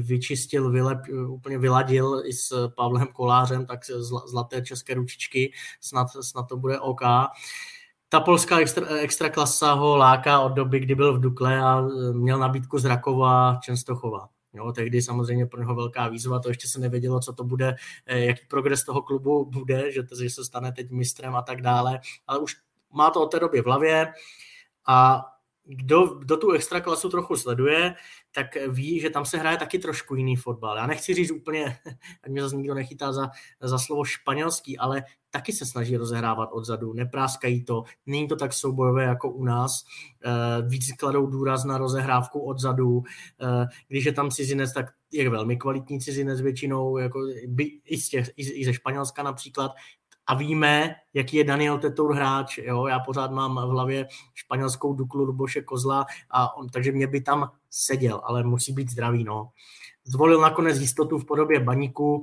vyčistil, vylep, úplně vyladil i s Pavlem Kolářem, tak zlaté české ručičky, snad, snad to bude OK. Ta polská extra, extra klasa ho láká od doby, kdy byl v Dukle a měl nabídku z Rakova a Čenstochova. Jo, tehdy samozřejmě pro něho velká výzva, to ještě se nevědělo, co to bude, jaký progres toho klubu bude, že, to, že se stane teď mistrem a tak dále, ale už má to od té doby v hlavě a kdo, kdo tu extraklasu trochu sleduje, tak ví, že tam se hraje taky trošku jiný fotbal. Já nechci říct úplně, ať mě zase nikdo nechytá za, za slovo španělský, ale taky se snaží rozehrávat odzadu, nepráskají to, není to tak soubojové jako u nás, víc kladou důraz na rozehrávku odzadu, když je tam cizinec, tak je velmi kvalitní cizinec většinou, jako i, z těch, i ze Španělska například, a víme, jaký je Daniel Tetour hráč. Jo? Já pořád mám v hlavě španělskou Duklu Luboše Kozla, a on, takže mě by tam seděl, ale musí být zdravý. No. Zvolil nakonec jistotu v podobě Baníku,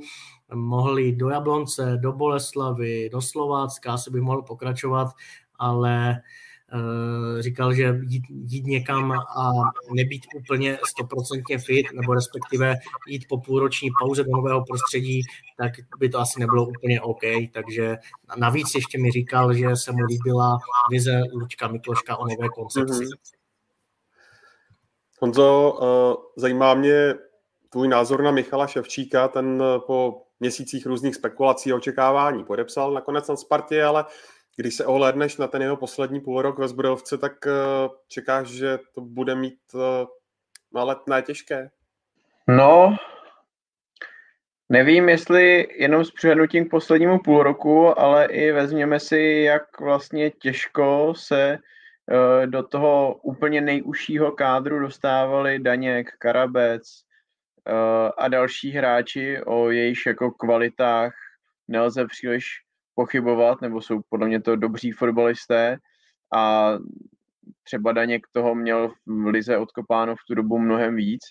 mohl jít do Jablonce, do Boleslavy, do Slovácka, asi by mohl pokračovat, ale říkal, že jít, jít někam a nebýt úplně stoprocentně fit, nebo respektive jít po půlroční pauze do nového prostředí, tak by to asi nebylo úplně OK. Takže navíc ještě mi říkal, že se mu líbila vize Luďka Mikloška o nové koncepci. Honzo, zajímá mě tvůj názor na Michala Ševčíka, ten po měsících různých spekulací a očekávání podepsal nakonec na Spartě, ale když se ohlédneš na ten jeho poslední půlrok ve Zbrojovce, tak čekáš, že to bude mít náletné těžké? No, nevím, jestli jenom s přihlédnutím k poslednímu půlroku, ale i vezměme si, jak vlastně těžko se do toho úplně nejužšího kádru dostávali Daněk, Karabec a další hráči, o jejich jako kvalitách nelze příliš pochybovat, nebo jsou podle mě to dobří fotbalisté a třeba Daněk toho měl v lize odkopáno v tu dobu mnohem víc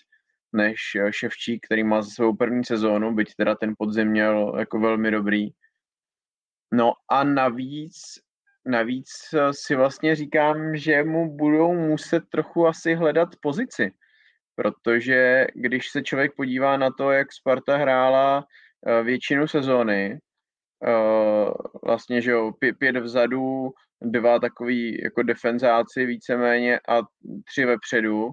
než Ševčík, který má za svou první sezónu, byť teda ten podzim měl jako velmi dobrý. No a navíc, navíc si vlastně říkám, že mu budou muset trochu asi hledat pozici, protože když se člověk podívá na to, jak Sparta hrála většinu sezóny, Uh, vlastně, že jo, pě- pět vzadu, dva takový jako defenzáci víceméně a tři vepředu,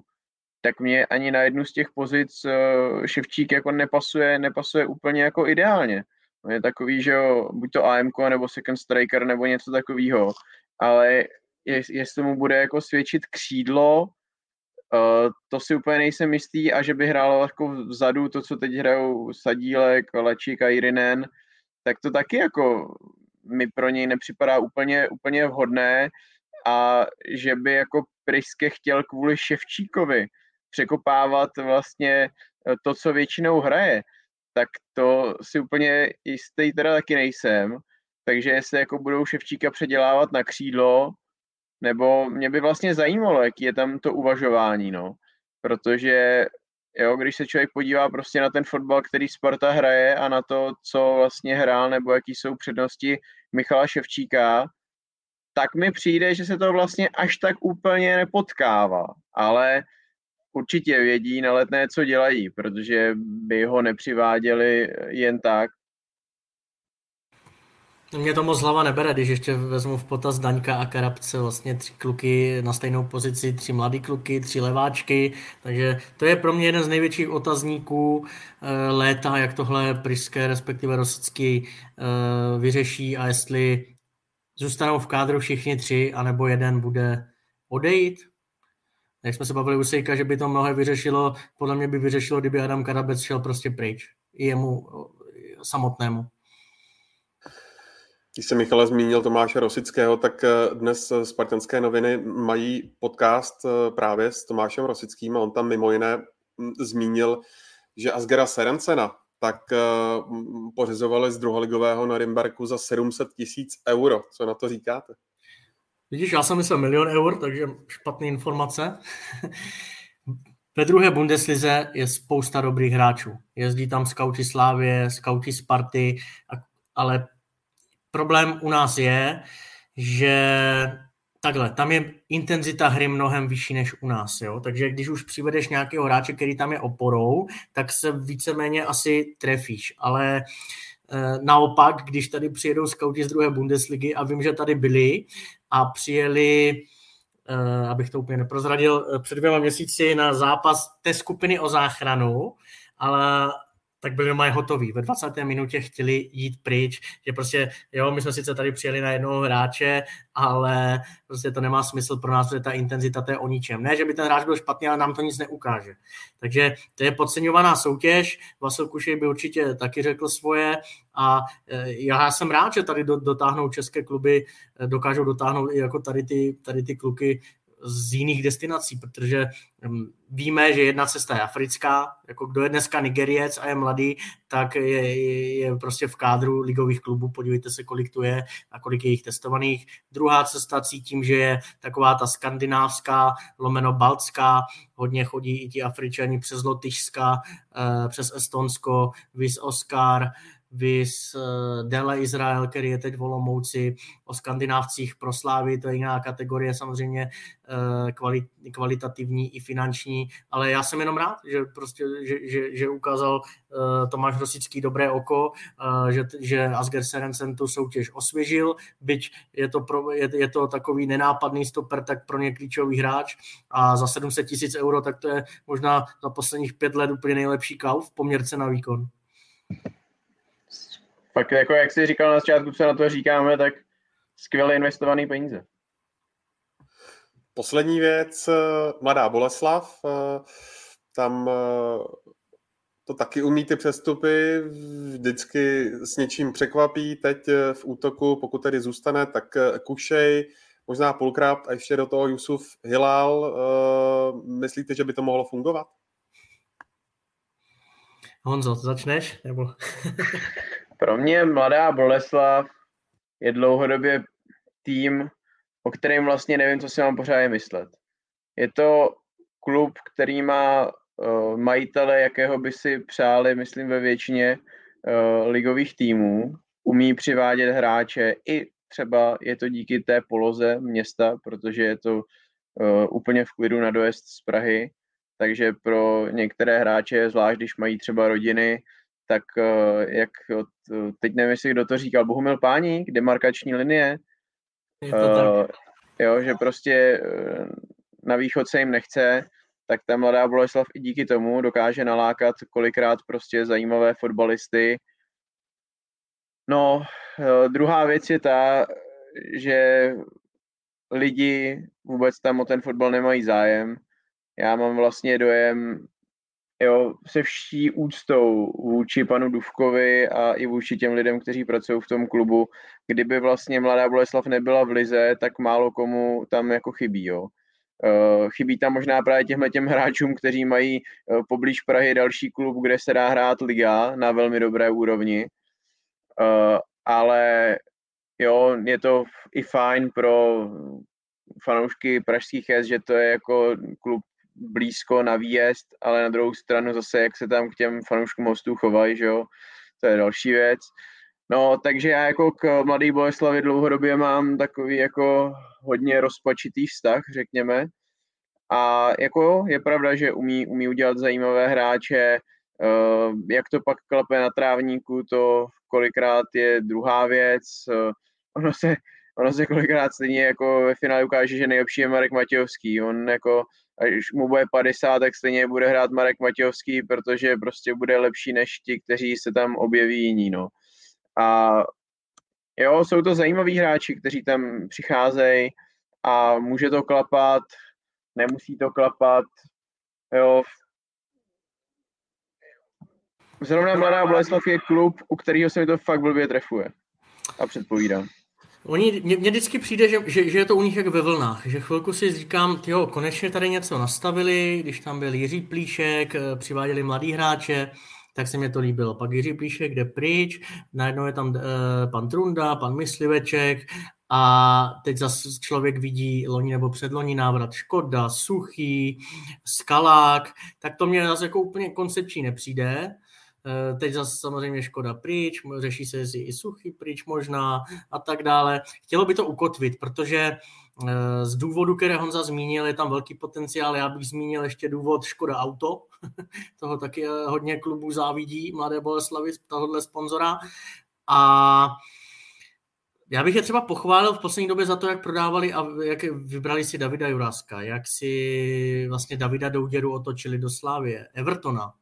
tak mě ani na jednu z těch pozic uh, Ševčík jako nepasuje, nepasuje úplně jako ideálně. On je takový, že jo, buď to á emko, nebo second striker, nebo něco takového, ale jest, jestli mu bude jako svědčit křídlo, uh, to si úplně nejsem jistý a že by hrálo jako vzadu to, co teď hrajou Sadílek, Lečík a Jirinen, tak to taky jako mi pro něj nepřipadá úplně, úplně vhodné a že by jako Priske chtěl kvůli Ševčíkovi překopávat vlastně to, co většinou hraje, tak to si úplně jistý teda taky nejsem, takže jestli jako budou Ševčíka předělávat na křídlo, nebo mě by vlastně zajímalo, jaký je tam to uvažování, no, protože jo, když se člověk podívá prostě na ten fotbal, který Sparta hraje a na to, co vlastně hrál, nebo jaký jsou přednosti Michala Ševčíka, tak mi přijde, že se to vlastně až tak úplně nepotkává. Ale určitě vědí na letné, co dělají, protože by ho nepřiváděli jen tak. Mě to moc hlava nebere, když ještě vezmu v potaz Daňka a Karabce, vlastně tři kluky na stejnou pozici, tři mladý kluky, tři leváčky, takže to je pro mě jeden z největších otazníků e, léta, jak tohle Priske, respektive Rosický e, vyřeší a jestli zůstanou v kádru všichni tři, anebo jeden bude odejít. Jak jsme se bavili u Sejka, že by to mnohé vyřešilo, podle mě by vyřešilo, kdyby Adam Karabec šel prostě pryč, i jemu samotnému. Když se Michale zmínil Tomáše Rosického, tak dnes Spartanské noviny mají podcast právě s Tomášem Rosickým a on tam mimo jiné zmínil, že Asgera Serencena tak pořizovali z druholigového Norimberku za sedm set tisíc euro. Co na to říkáte? Vidíš, já jsem myslel milion eur, takže špatné informace. Ve druhé Bundeslize je spousta dobrých hráčů. Jezdí tam skauti Slavie, skauti Sparty, ale problém u nás je, že takhle, tam je intenzita hry mnohem vyšší než u nás, jo? Takže když už přivedeš nějakého hráče, který tam je oporou, tak se víceméně asi trefíš, ale e, naopak, když tady přijedou skauti z druhé Bundesligy a vím, že tady byli a přijeli, e, abych to úplně neprozradil, před dvěma měsíci na zápas té skupiny o záchranu, ale tak byli mají hotový. Ve dvacáté minutě chtěli jít pryč, že prostě, jo, my jsme sice tady přijeli na jednoho hráče, ale prostě to nemá smysl pro nás, protože ta intenzita, to je o ničem. Ne, že by ten hráč byl špatný, ale nám to nic neukáže. Takže to je podceňovaná soutěž, Vasil Kušej by určitě taky řekl svoje a já jsem rád, že tady dotáhnou české kluby, dokážou dotáhnout i jako tady ty, tady ty kluky z jiných destinací, protože víme, že jedna cesta je africká, jako kdo je dneska Nigeriec a je mladý, tak je, je, je prostě v kádru ligových klubů, podívejte se, kolik tu je a kolik je jich testovaných. Druhá cesta cítím, že je taková ta skandinávská, lomeno baltská, hodně chodí i ti Afričani přes Lotyšska, přes Estonsko, Vis Oskar, Vys Dele Izrael, který je teď v Olomouci. O Skandinávcích pro Slávy, to je jiná kategorie samozřejmě, kvalit, kvalitativní i finanční, ale já jsem jenom rád, že, prostě, že, že, že ukázal Tomáš Rosický dobré oko, že, že Asger Sørensen tu soutěž osvěžil, byť je to, pro, je, je to takový nenápadný stoper, tak pro ně klíčový hráč, a za sedm set tisíc euro, tak to je možná za posledních pět let úplně nejlepší kauf v poměrce na výkon. Pak jako jak jsi říkal na začátku, co na to říkáme, tak skvěle investovaný peníze. Poslední věc, Mladá Boleslav, tam to taky umí ty přestupy, vždycky s něčím překvapí, teď v útoku, pokud tedy zůstane, tak Kušej, možná Pulkrát a ještě do toho Jusuf Hilal, myslíte, že by to mohlo fungovat? Honzo, začneš? Nebo... Pro mě Mladá Boleslav je dlouhodobě tým, o kterém vlastně nevím, co si mám pořádně myslet. Je to klub, který má uh, majitele, jakého by si přáli, myslím, ve většině uh, ligových týmů. Umí přivádět hráče, i třeba je to díky té poloze města, protože je to uh, úplně v klidu na dojezd z Prahy. Takže pro některé hráče, zvlášť když mají třeba rodiny, tak jak od, teď nevím, jestli kdo to říkal, Bohumil Páník, demarkační linie, uh, jo, že prostě na východ se jim nechce, tak ta Mladá Boleslav i díky tomu dokáže nalákat kolikrát prostě zajímavé fotbalisty. No, druhá věc je ta, že lidi vůbec tam o ten fotbal nemají zájem. Já mám vlastně dojem, jo, se vší úctou vůči panu Dufkovi a i vůči těm lidem, kteří pracují v tom klubu. Kdyby vlastně Mladá Boleslav nebyla v lize, tak málo komu tam jako chybí. Jo. Chybí tam možná právě těmhle těm hráčům, kteří mají poblíž Prahy další klub, kde se dá hrát liga na velmi dobré úrovni. Ale jo, je to i fajn pro fanoušky pražských jezd, že to je jako klub blízko na výjezd, ale na druhou stranu zase, jak se tam k těm fanouškům hostů chovají, že jo, to je další věc. No, takže já jako k Mladé Boleslavi dlouhodobě mám takový jako hodně rozpačitý vztah, řekněme. A jako je pravda, že umí, umí udělat zajímavé hráče, jak to pak klape na trávníku, to kolikrát je druhá věc. Ono se, ono se kolikrát stejně jako ve finále ukáže, že nejlepší je Marek Matějovský. On jako až mu bude padesát, tak stejně bude hrát Marek Matějovský, protože prostě bude lepší než ti, kteří se tam objeví jiní. No. A jo, jsou to zajímaví hráči, kteří tam přicházejí a může to klapat, nemusí to klapat. Jo. Zrovna Mladá Boleslav je klub, u kterého se mi to fakt blbě trefuje a předpovídám. Oni, mně, mně vždycky přijde, že, že, že je to u nich jak ve vlnách, že chvilku si říkám, tyjo, konečně tady něco nastavili, když tam byl Jiří Plíšek, přiváděli mladý hráče, tak se mi to líbilo. Pak Jiří Plíšek jde pryč, najednou je tam uh, pan Trunda, pan Mysliveček a teď zase člověk vidí loni nebo předloni návrat Škoda, Suchý, Skalák, tak to mě zase jako úplně koncepční nepřijde. Teď zase samozřejmě Škoda pryč, řeší se jestli i Suchý pryč možná a tak dále. Chtělo by to ukotvit, protože z důvodu, které Honza zmínil, je tam velký potenciál. Já bych zmínil ještě důvod Škoda Auto. Toho taky hodně klubů závidí Mladé Boleslavi, tohohle sponzora. A já bych je třeba pochválil v poslední době za to, jak prodávali a jak vybrali si Davida Juráska, jak si vlastně Davida Douděru otočili do Slavie, Evertona,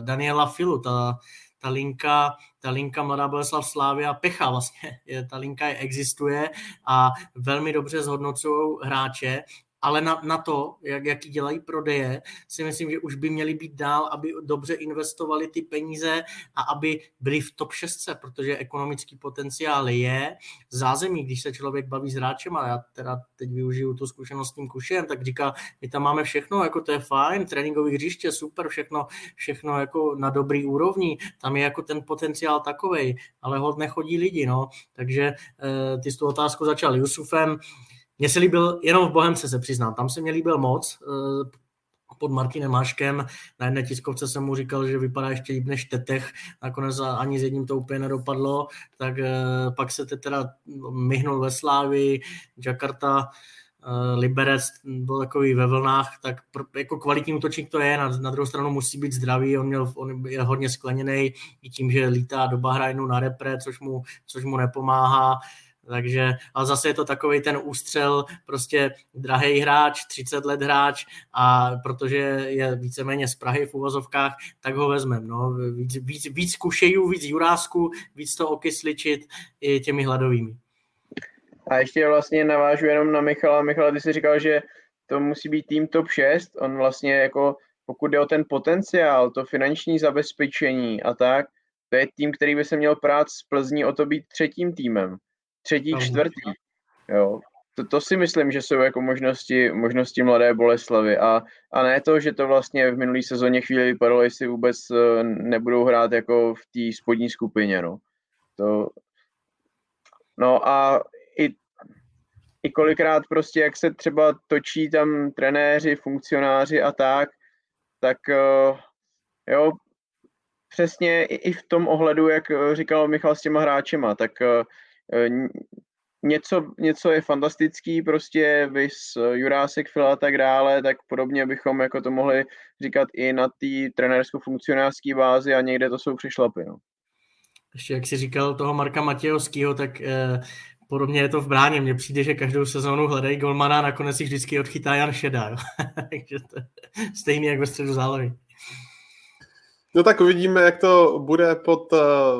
Daniela Filu, ta, ta linka, ta linka Mladá Boleslav Slavia Pecha vlastně, je, ta linka je, existuje a velmi dobře zhodnocují hráče, ale na, na to, jak, jaký dělají prodeje, si myslím, že už by měli být dál, aby dobře investovali ty peníze a aby byli v top šest, protože ekonomický potenciál je zázemí, když se člověk baví s hráčem, a já teda teď využiju tu zkušenost s tím Kušem, tak říká, my tam máme všechno, jako to je fajn, tréninkové hřiště, super, všechno, všechno jako na dobrý úrovni, tam je jako ten potenciál takovej, ale hod nechodí lidi, no, takže eh, ty s tu otázku začal Jusufem. Mně se líbil, jenom v Bohemce se přiznám, tam se mě líbil moc, pod Martinem Haškem. Na jedné tiskovce jsem mu říkal, že vypadá ještě líp než Tetech, nakonec ani s jedním to úplně nedopadlo, tak pak se teda myhnul ve Slávii, Jakarta, Liberec byl takový ve vlnách, tak jako kvalitní útočník to je, na, na druhou stranu musí být zdravý, on, měl, on je hodně skleněný i tím, že lítá do Bahrajnu na repre, což mu, což mu nepomáhá. Takže, ale zase je to takovej ten ústřel, prostě drahej hráč, třicet let hráč, a protože je víceméně z Prahy v uvozovkách, tak ho vezmem. No. Víc, víc, víc Kušejů, víc Jurásku, víc to okysličit i těmi hladovými. A ještě vlastně navážu jenom na Michala. Michala, ty jsi říkal, že to musí být tým top šest. On vlastně jako, pokud jde o ten potenciál, to finanční zabezpečení a tak, to je tým, který by se měl prát z Plzní o to být třetím týmem. Třetí, čtvrtý. Jo. To, to si myslím, že jsou jako možnosti, možnosti Mladé Boleslavy. A, a ne to, že to vlastně v minulý sezóně chvíli vypadalo, jestli vůbec nebudou hrát jako v té spodní skupině. No, to, no a i, i kolikrát prostě, jak se třeba točí tam trenéři, funkcionáři a tak, tak jo, přesně i, i v tom ohledu, jak říkal Michal s těma hráčema, tak Něco, něco je fantastický, prostě vys Jurásek, Fila a tak dále, tak podobně bychom jako to mohli říkat i na té trenérsko-funkcionářské bázi a někde to jsou přešlapy. No. Ještě jak jsi říkal toho Marka Matějovského, tak eh, podobně je to v bráně. Mně přijde, že každou sezónu hledají golmana a nakonec jich vždycky odchytá Jan Šedá. Takže to stejný jak ve středu zálohy. No tak uvidíme, jak to bude pod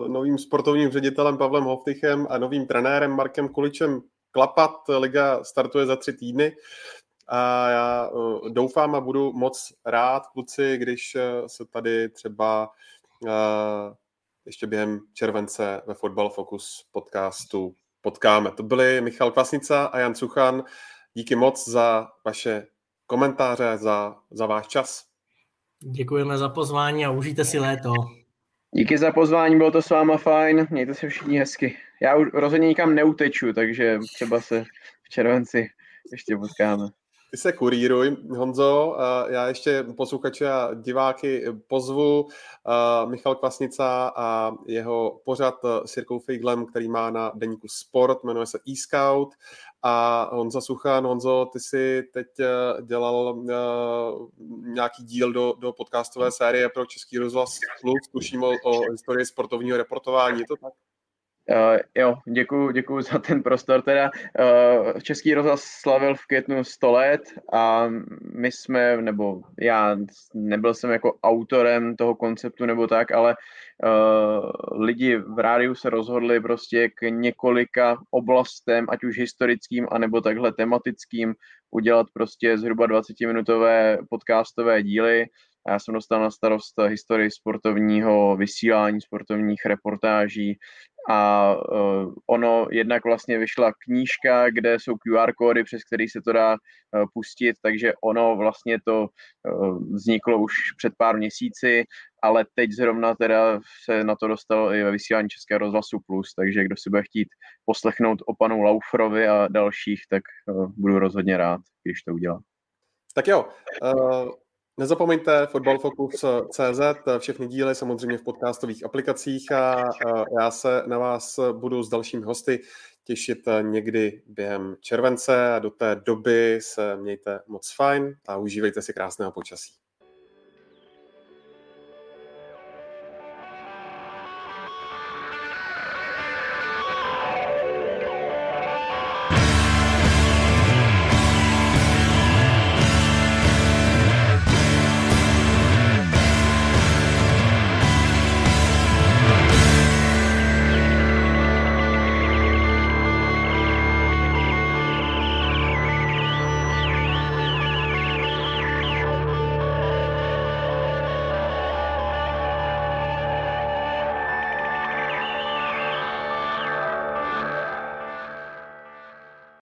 novým sportovním ředitelem Pavlem Hoftychem a novým trenérem Markem Kuličem klapat. Liga startuje za tři týdny a já doufám a budu moc rád, kluci, když se tady třeba ještě během července ve Fotbal fokus podcastu potkáme. To byli Michal Kvasnica a Jan Suchan. Díky moc za vaše komentáře, za, za váš čas. Děkujeme za pozvání a užijte si léto. Díky za pozvání, bylo to s váma fajn, mějte se všichni hezky. Já rozhodně nikam neuteču, takže třeba se v červenci ještě potkáme. Ty se kurýruj, Honzo, já ještě posluchače a diváky pozvu. Michal Kvasnica a jeho pořad s Jirkou Feiglem, který má na deníku Sport, jmenuje se eScout. A Honza Suchan, Honzo, ty jsi teď dělal nějaký díl do, do podcastové série pro Český rozhlas Plus, tuším o, o historii sportovního reportování, je to tak? Uh, jo, děkuju, děkuju za ten prostor. Teda uh, Český rozhlas slavil v květnu sto let a my jsme, nebo já nebyl jsem jako autorem toho konceptu nebo tak, ale uh, lidi v rádiu se rozhodli prostě k několika oblastem, ať už historickým, anebo takhle tematickým, udělat prostě zhruba dvacetiminutové podcastové díly. Já jsem dostal na starost historii sportovního vysílání, sportovních reportáží a ono jednak vlastně vyšla knížka, kde jsou Q R kódy, přes který se to dá pustit, takže ono vlastně to vzniklo už před pár měsíci, ale teď zrovna teda se na to dostalo i ve vysílání Českého rozhlasu Plus, takže kdo si bude chtít poslechnout o panu Lauferovi a dalších, tak budu rozhodně rád, když to udělá. Tak jo, uh... nezapomeňte fotbal fokus tečka cé zet, všechny díly samozřejmě v podcastových aplikacích a já se na vás budu s dalšími hosty těšit někdy během července a do té doby se mějte moc fajn a užívejte si krásného počasí.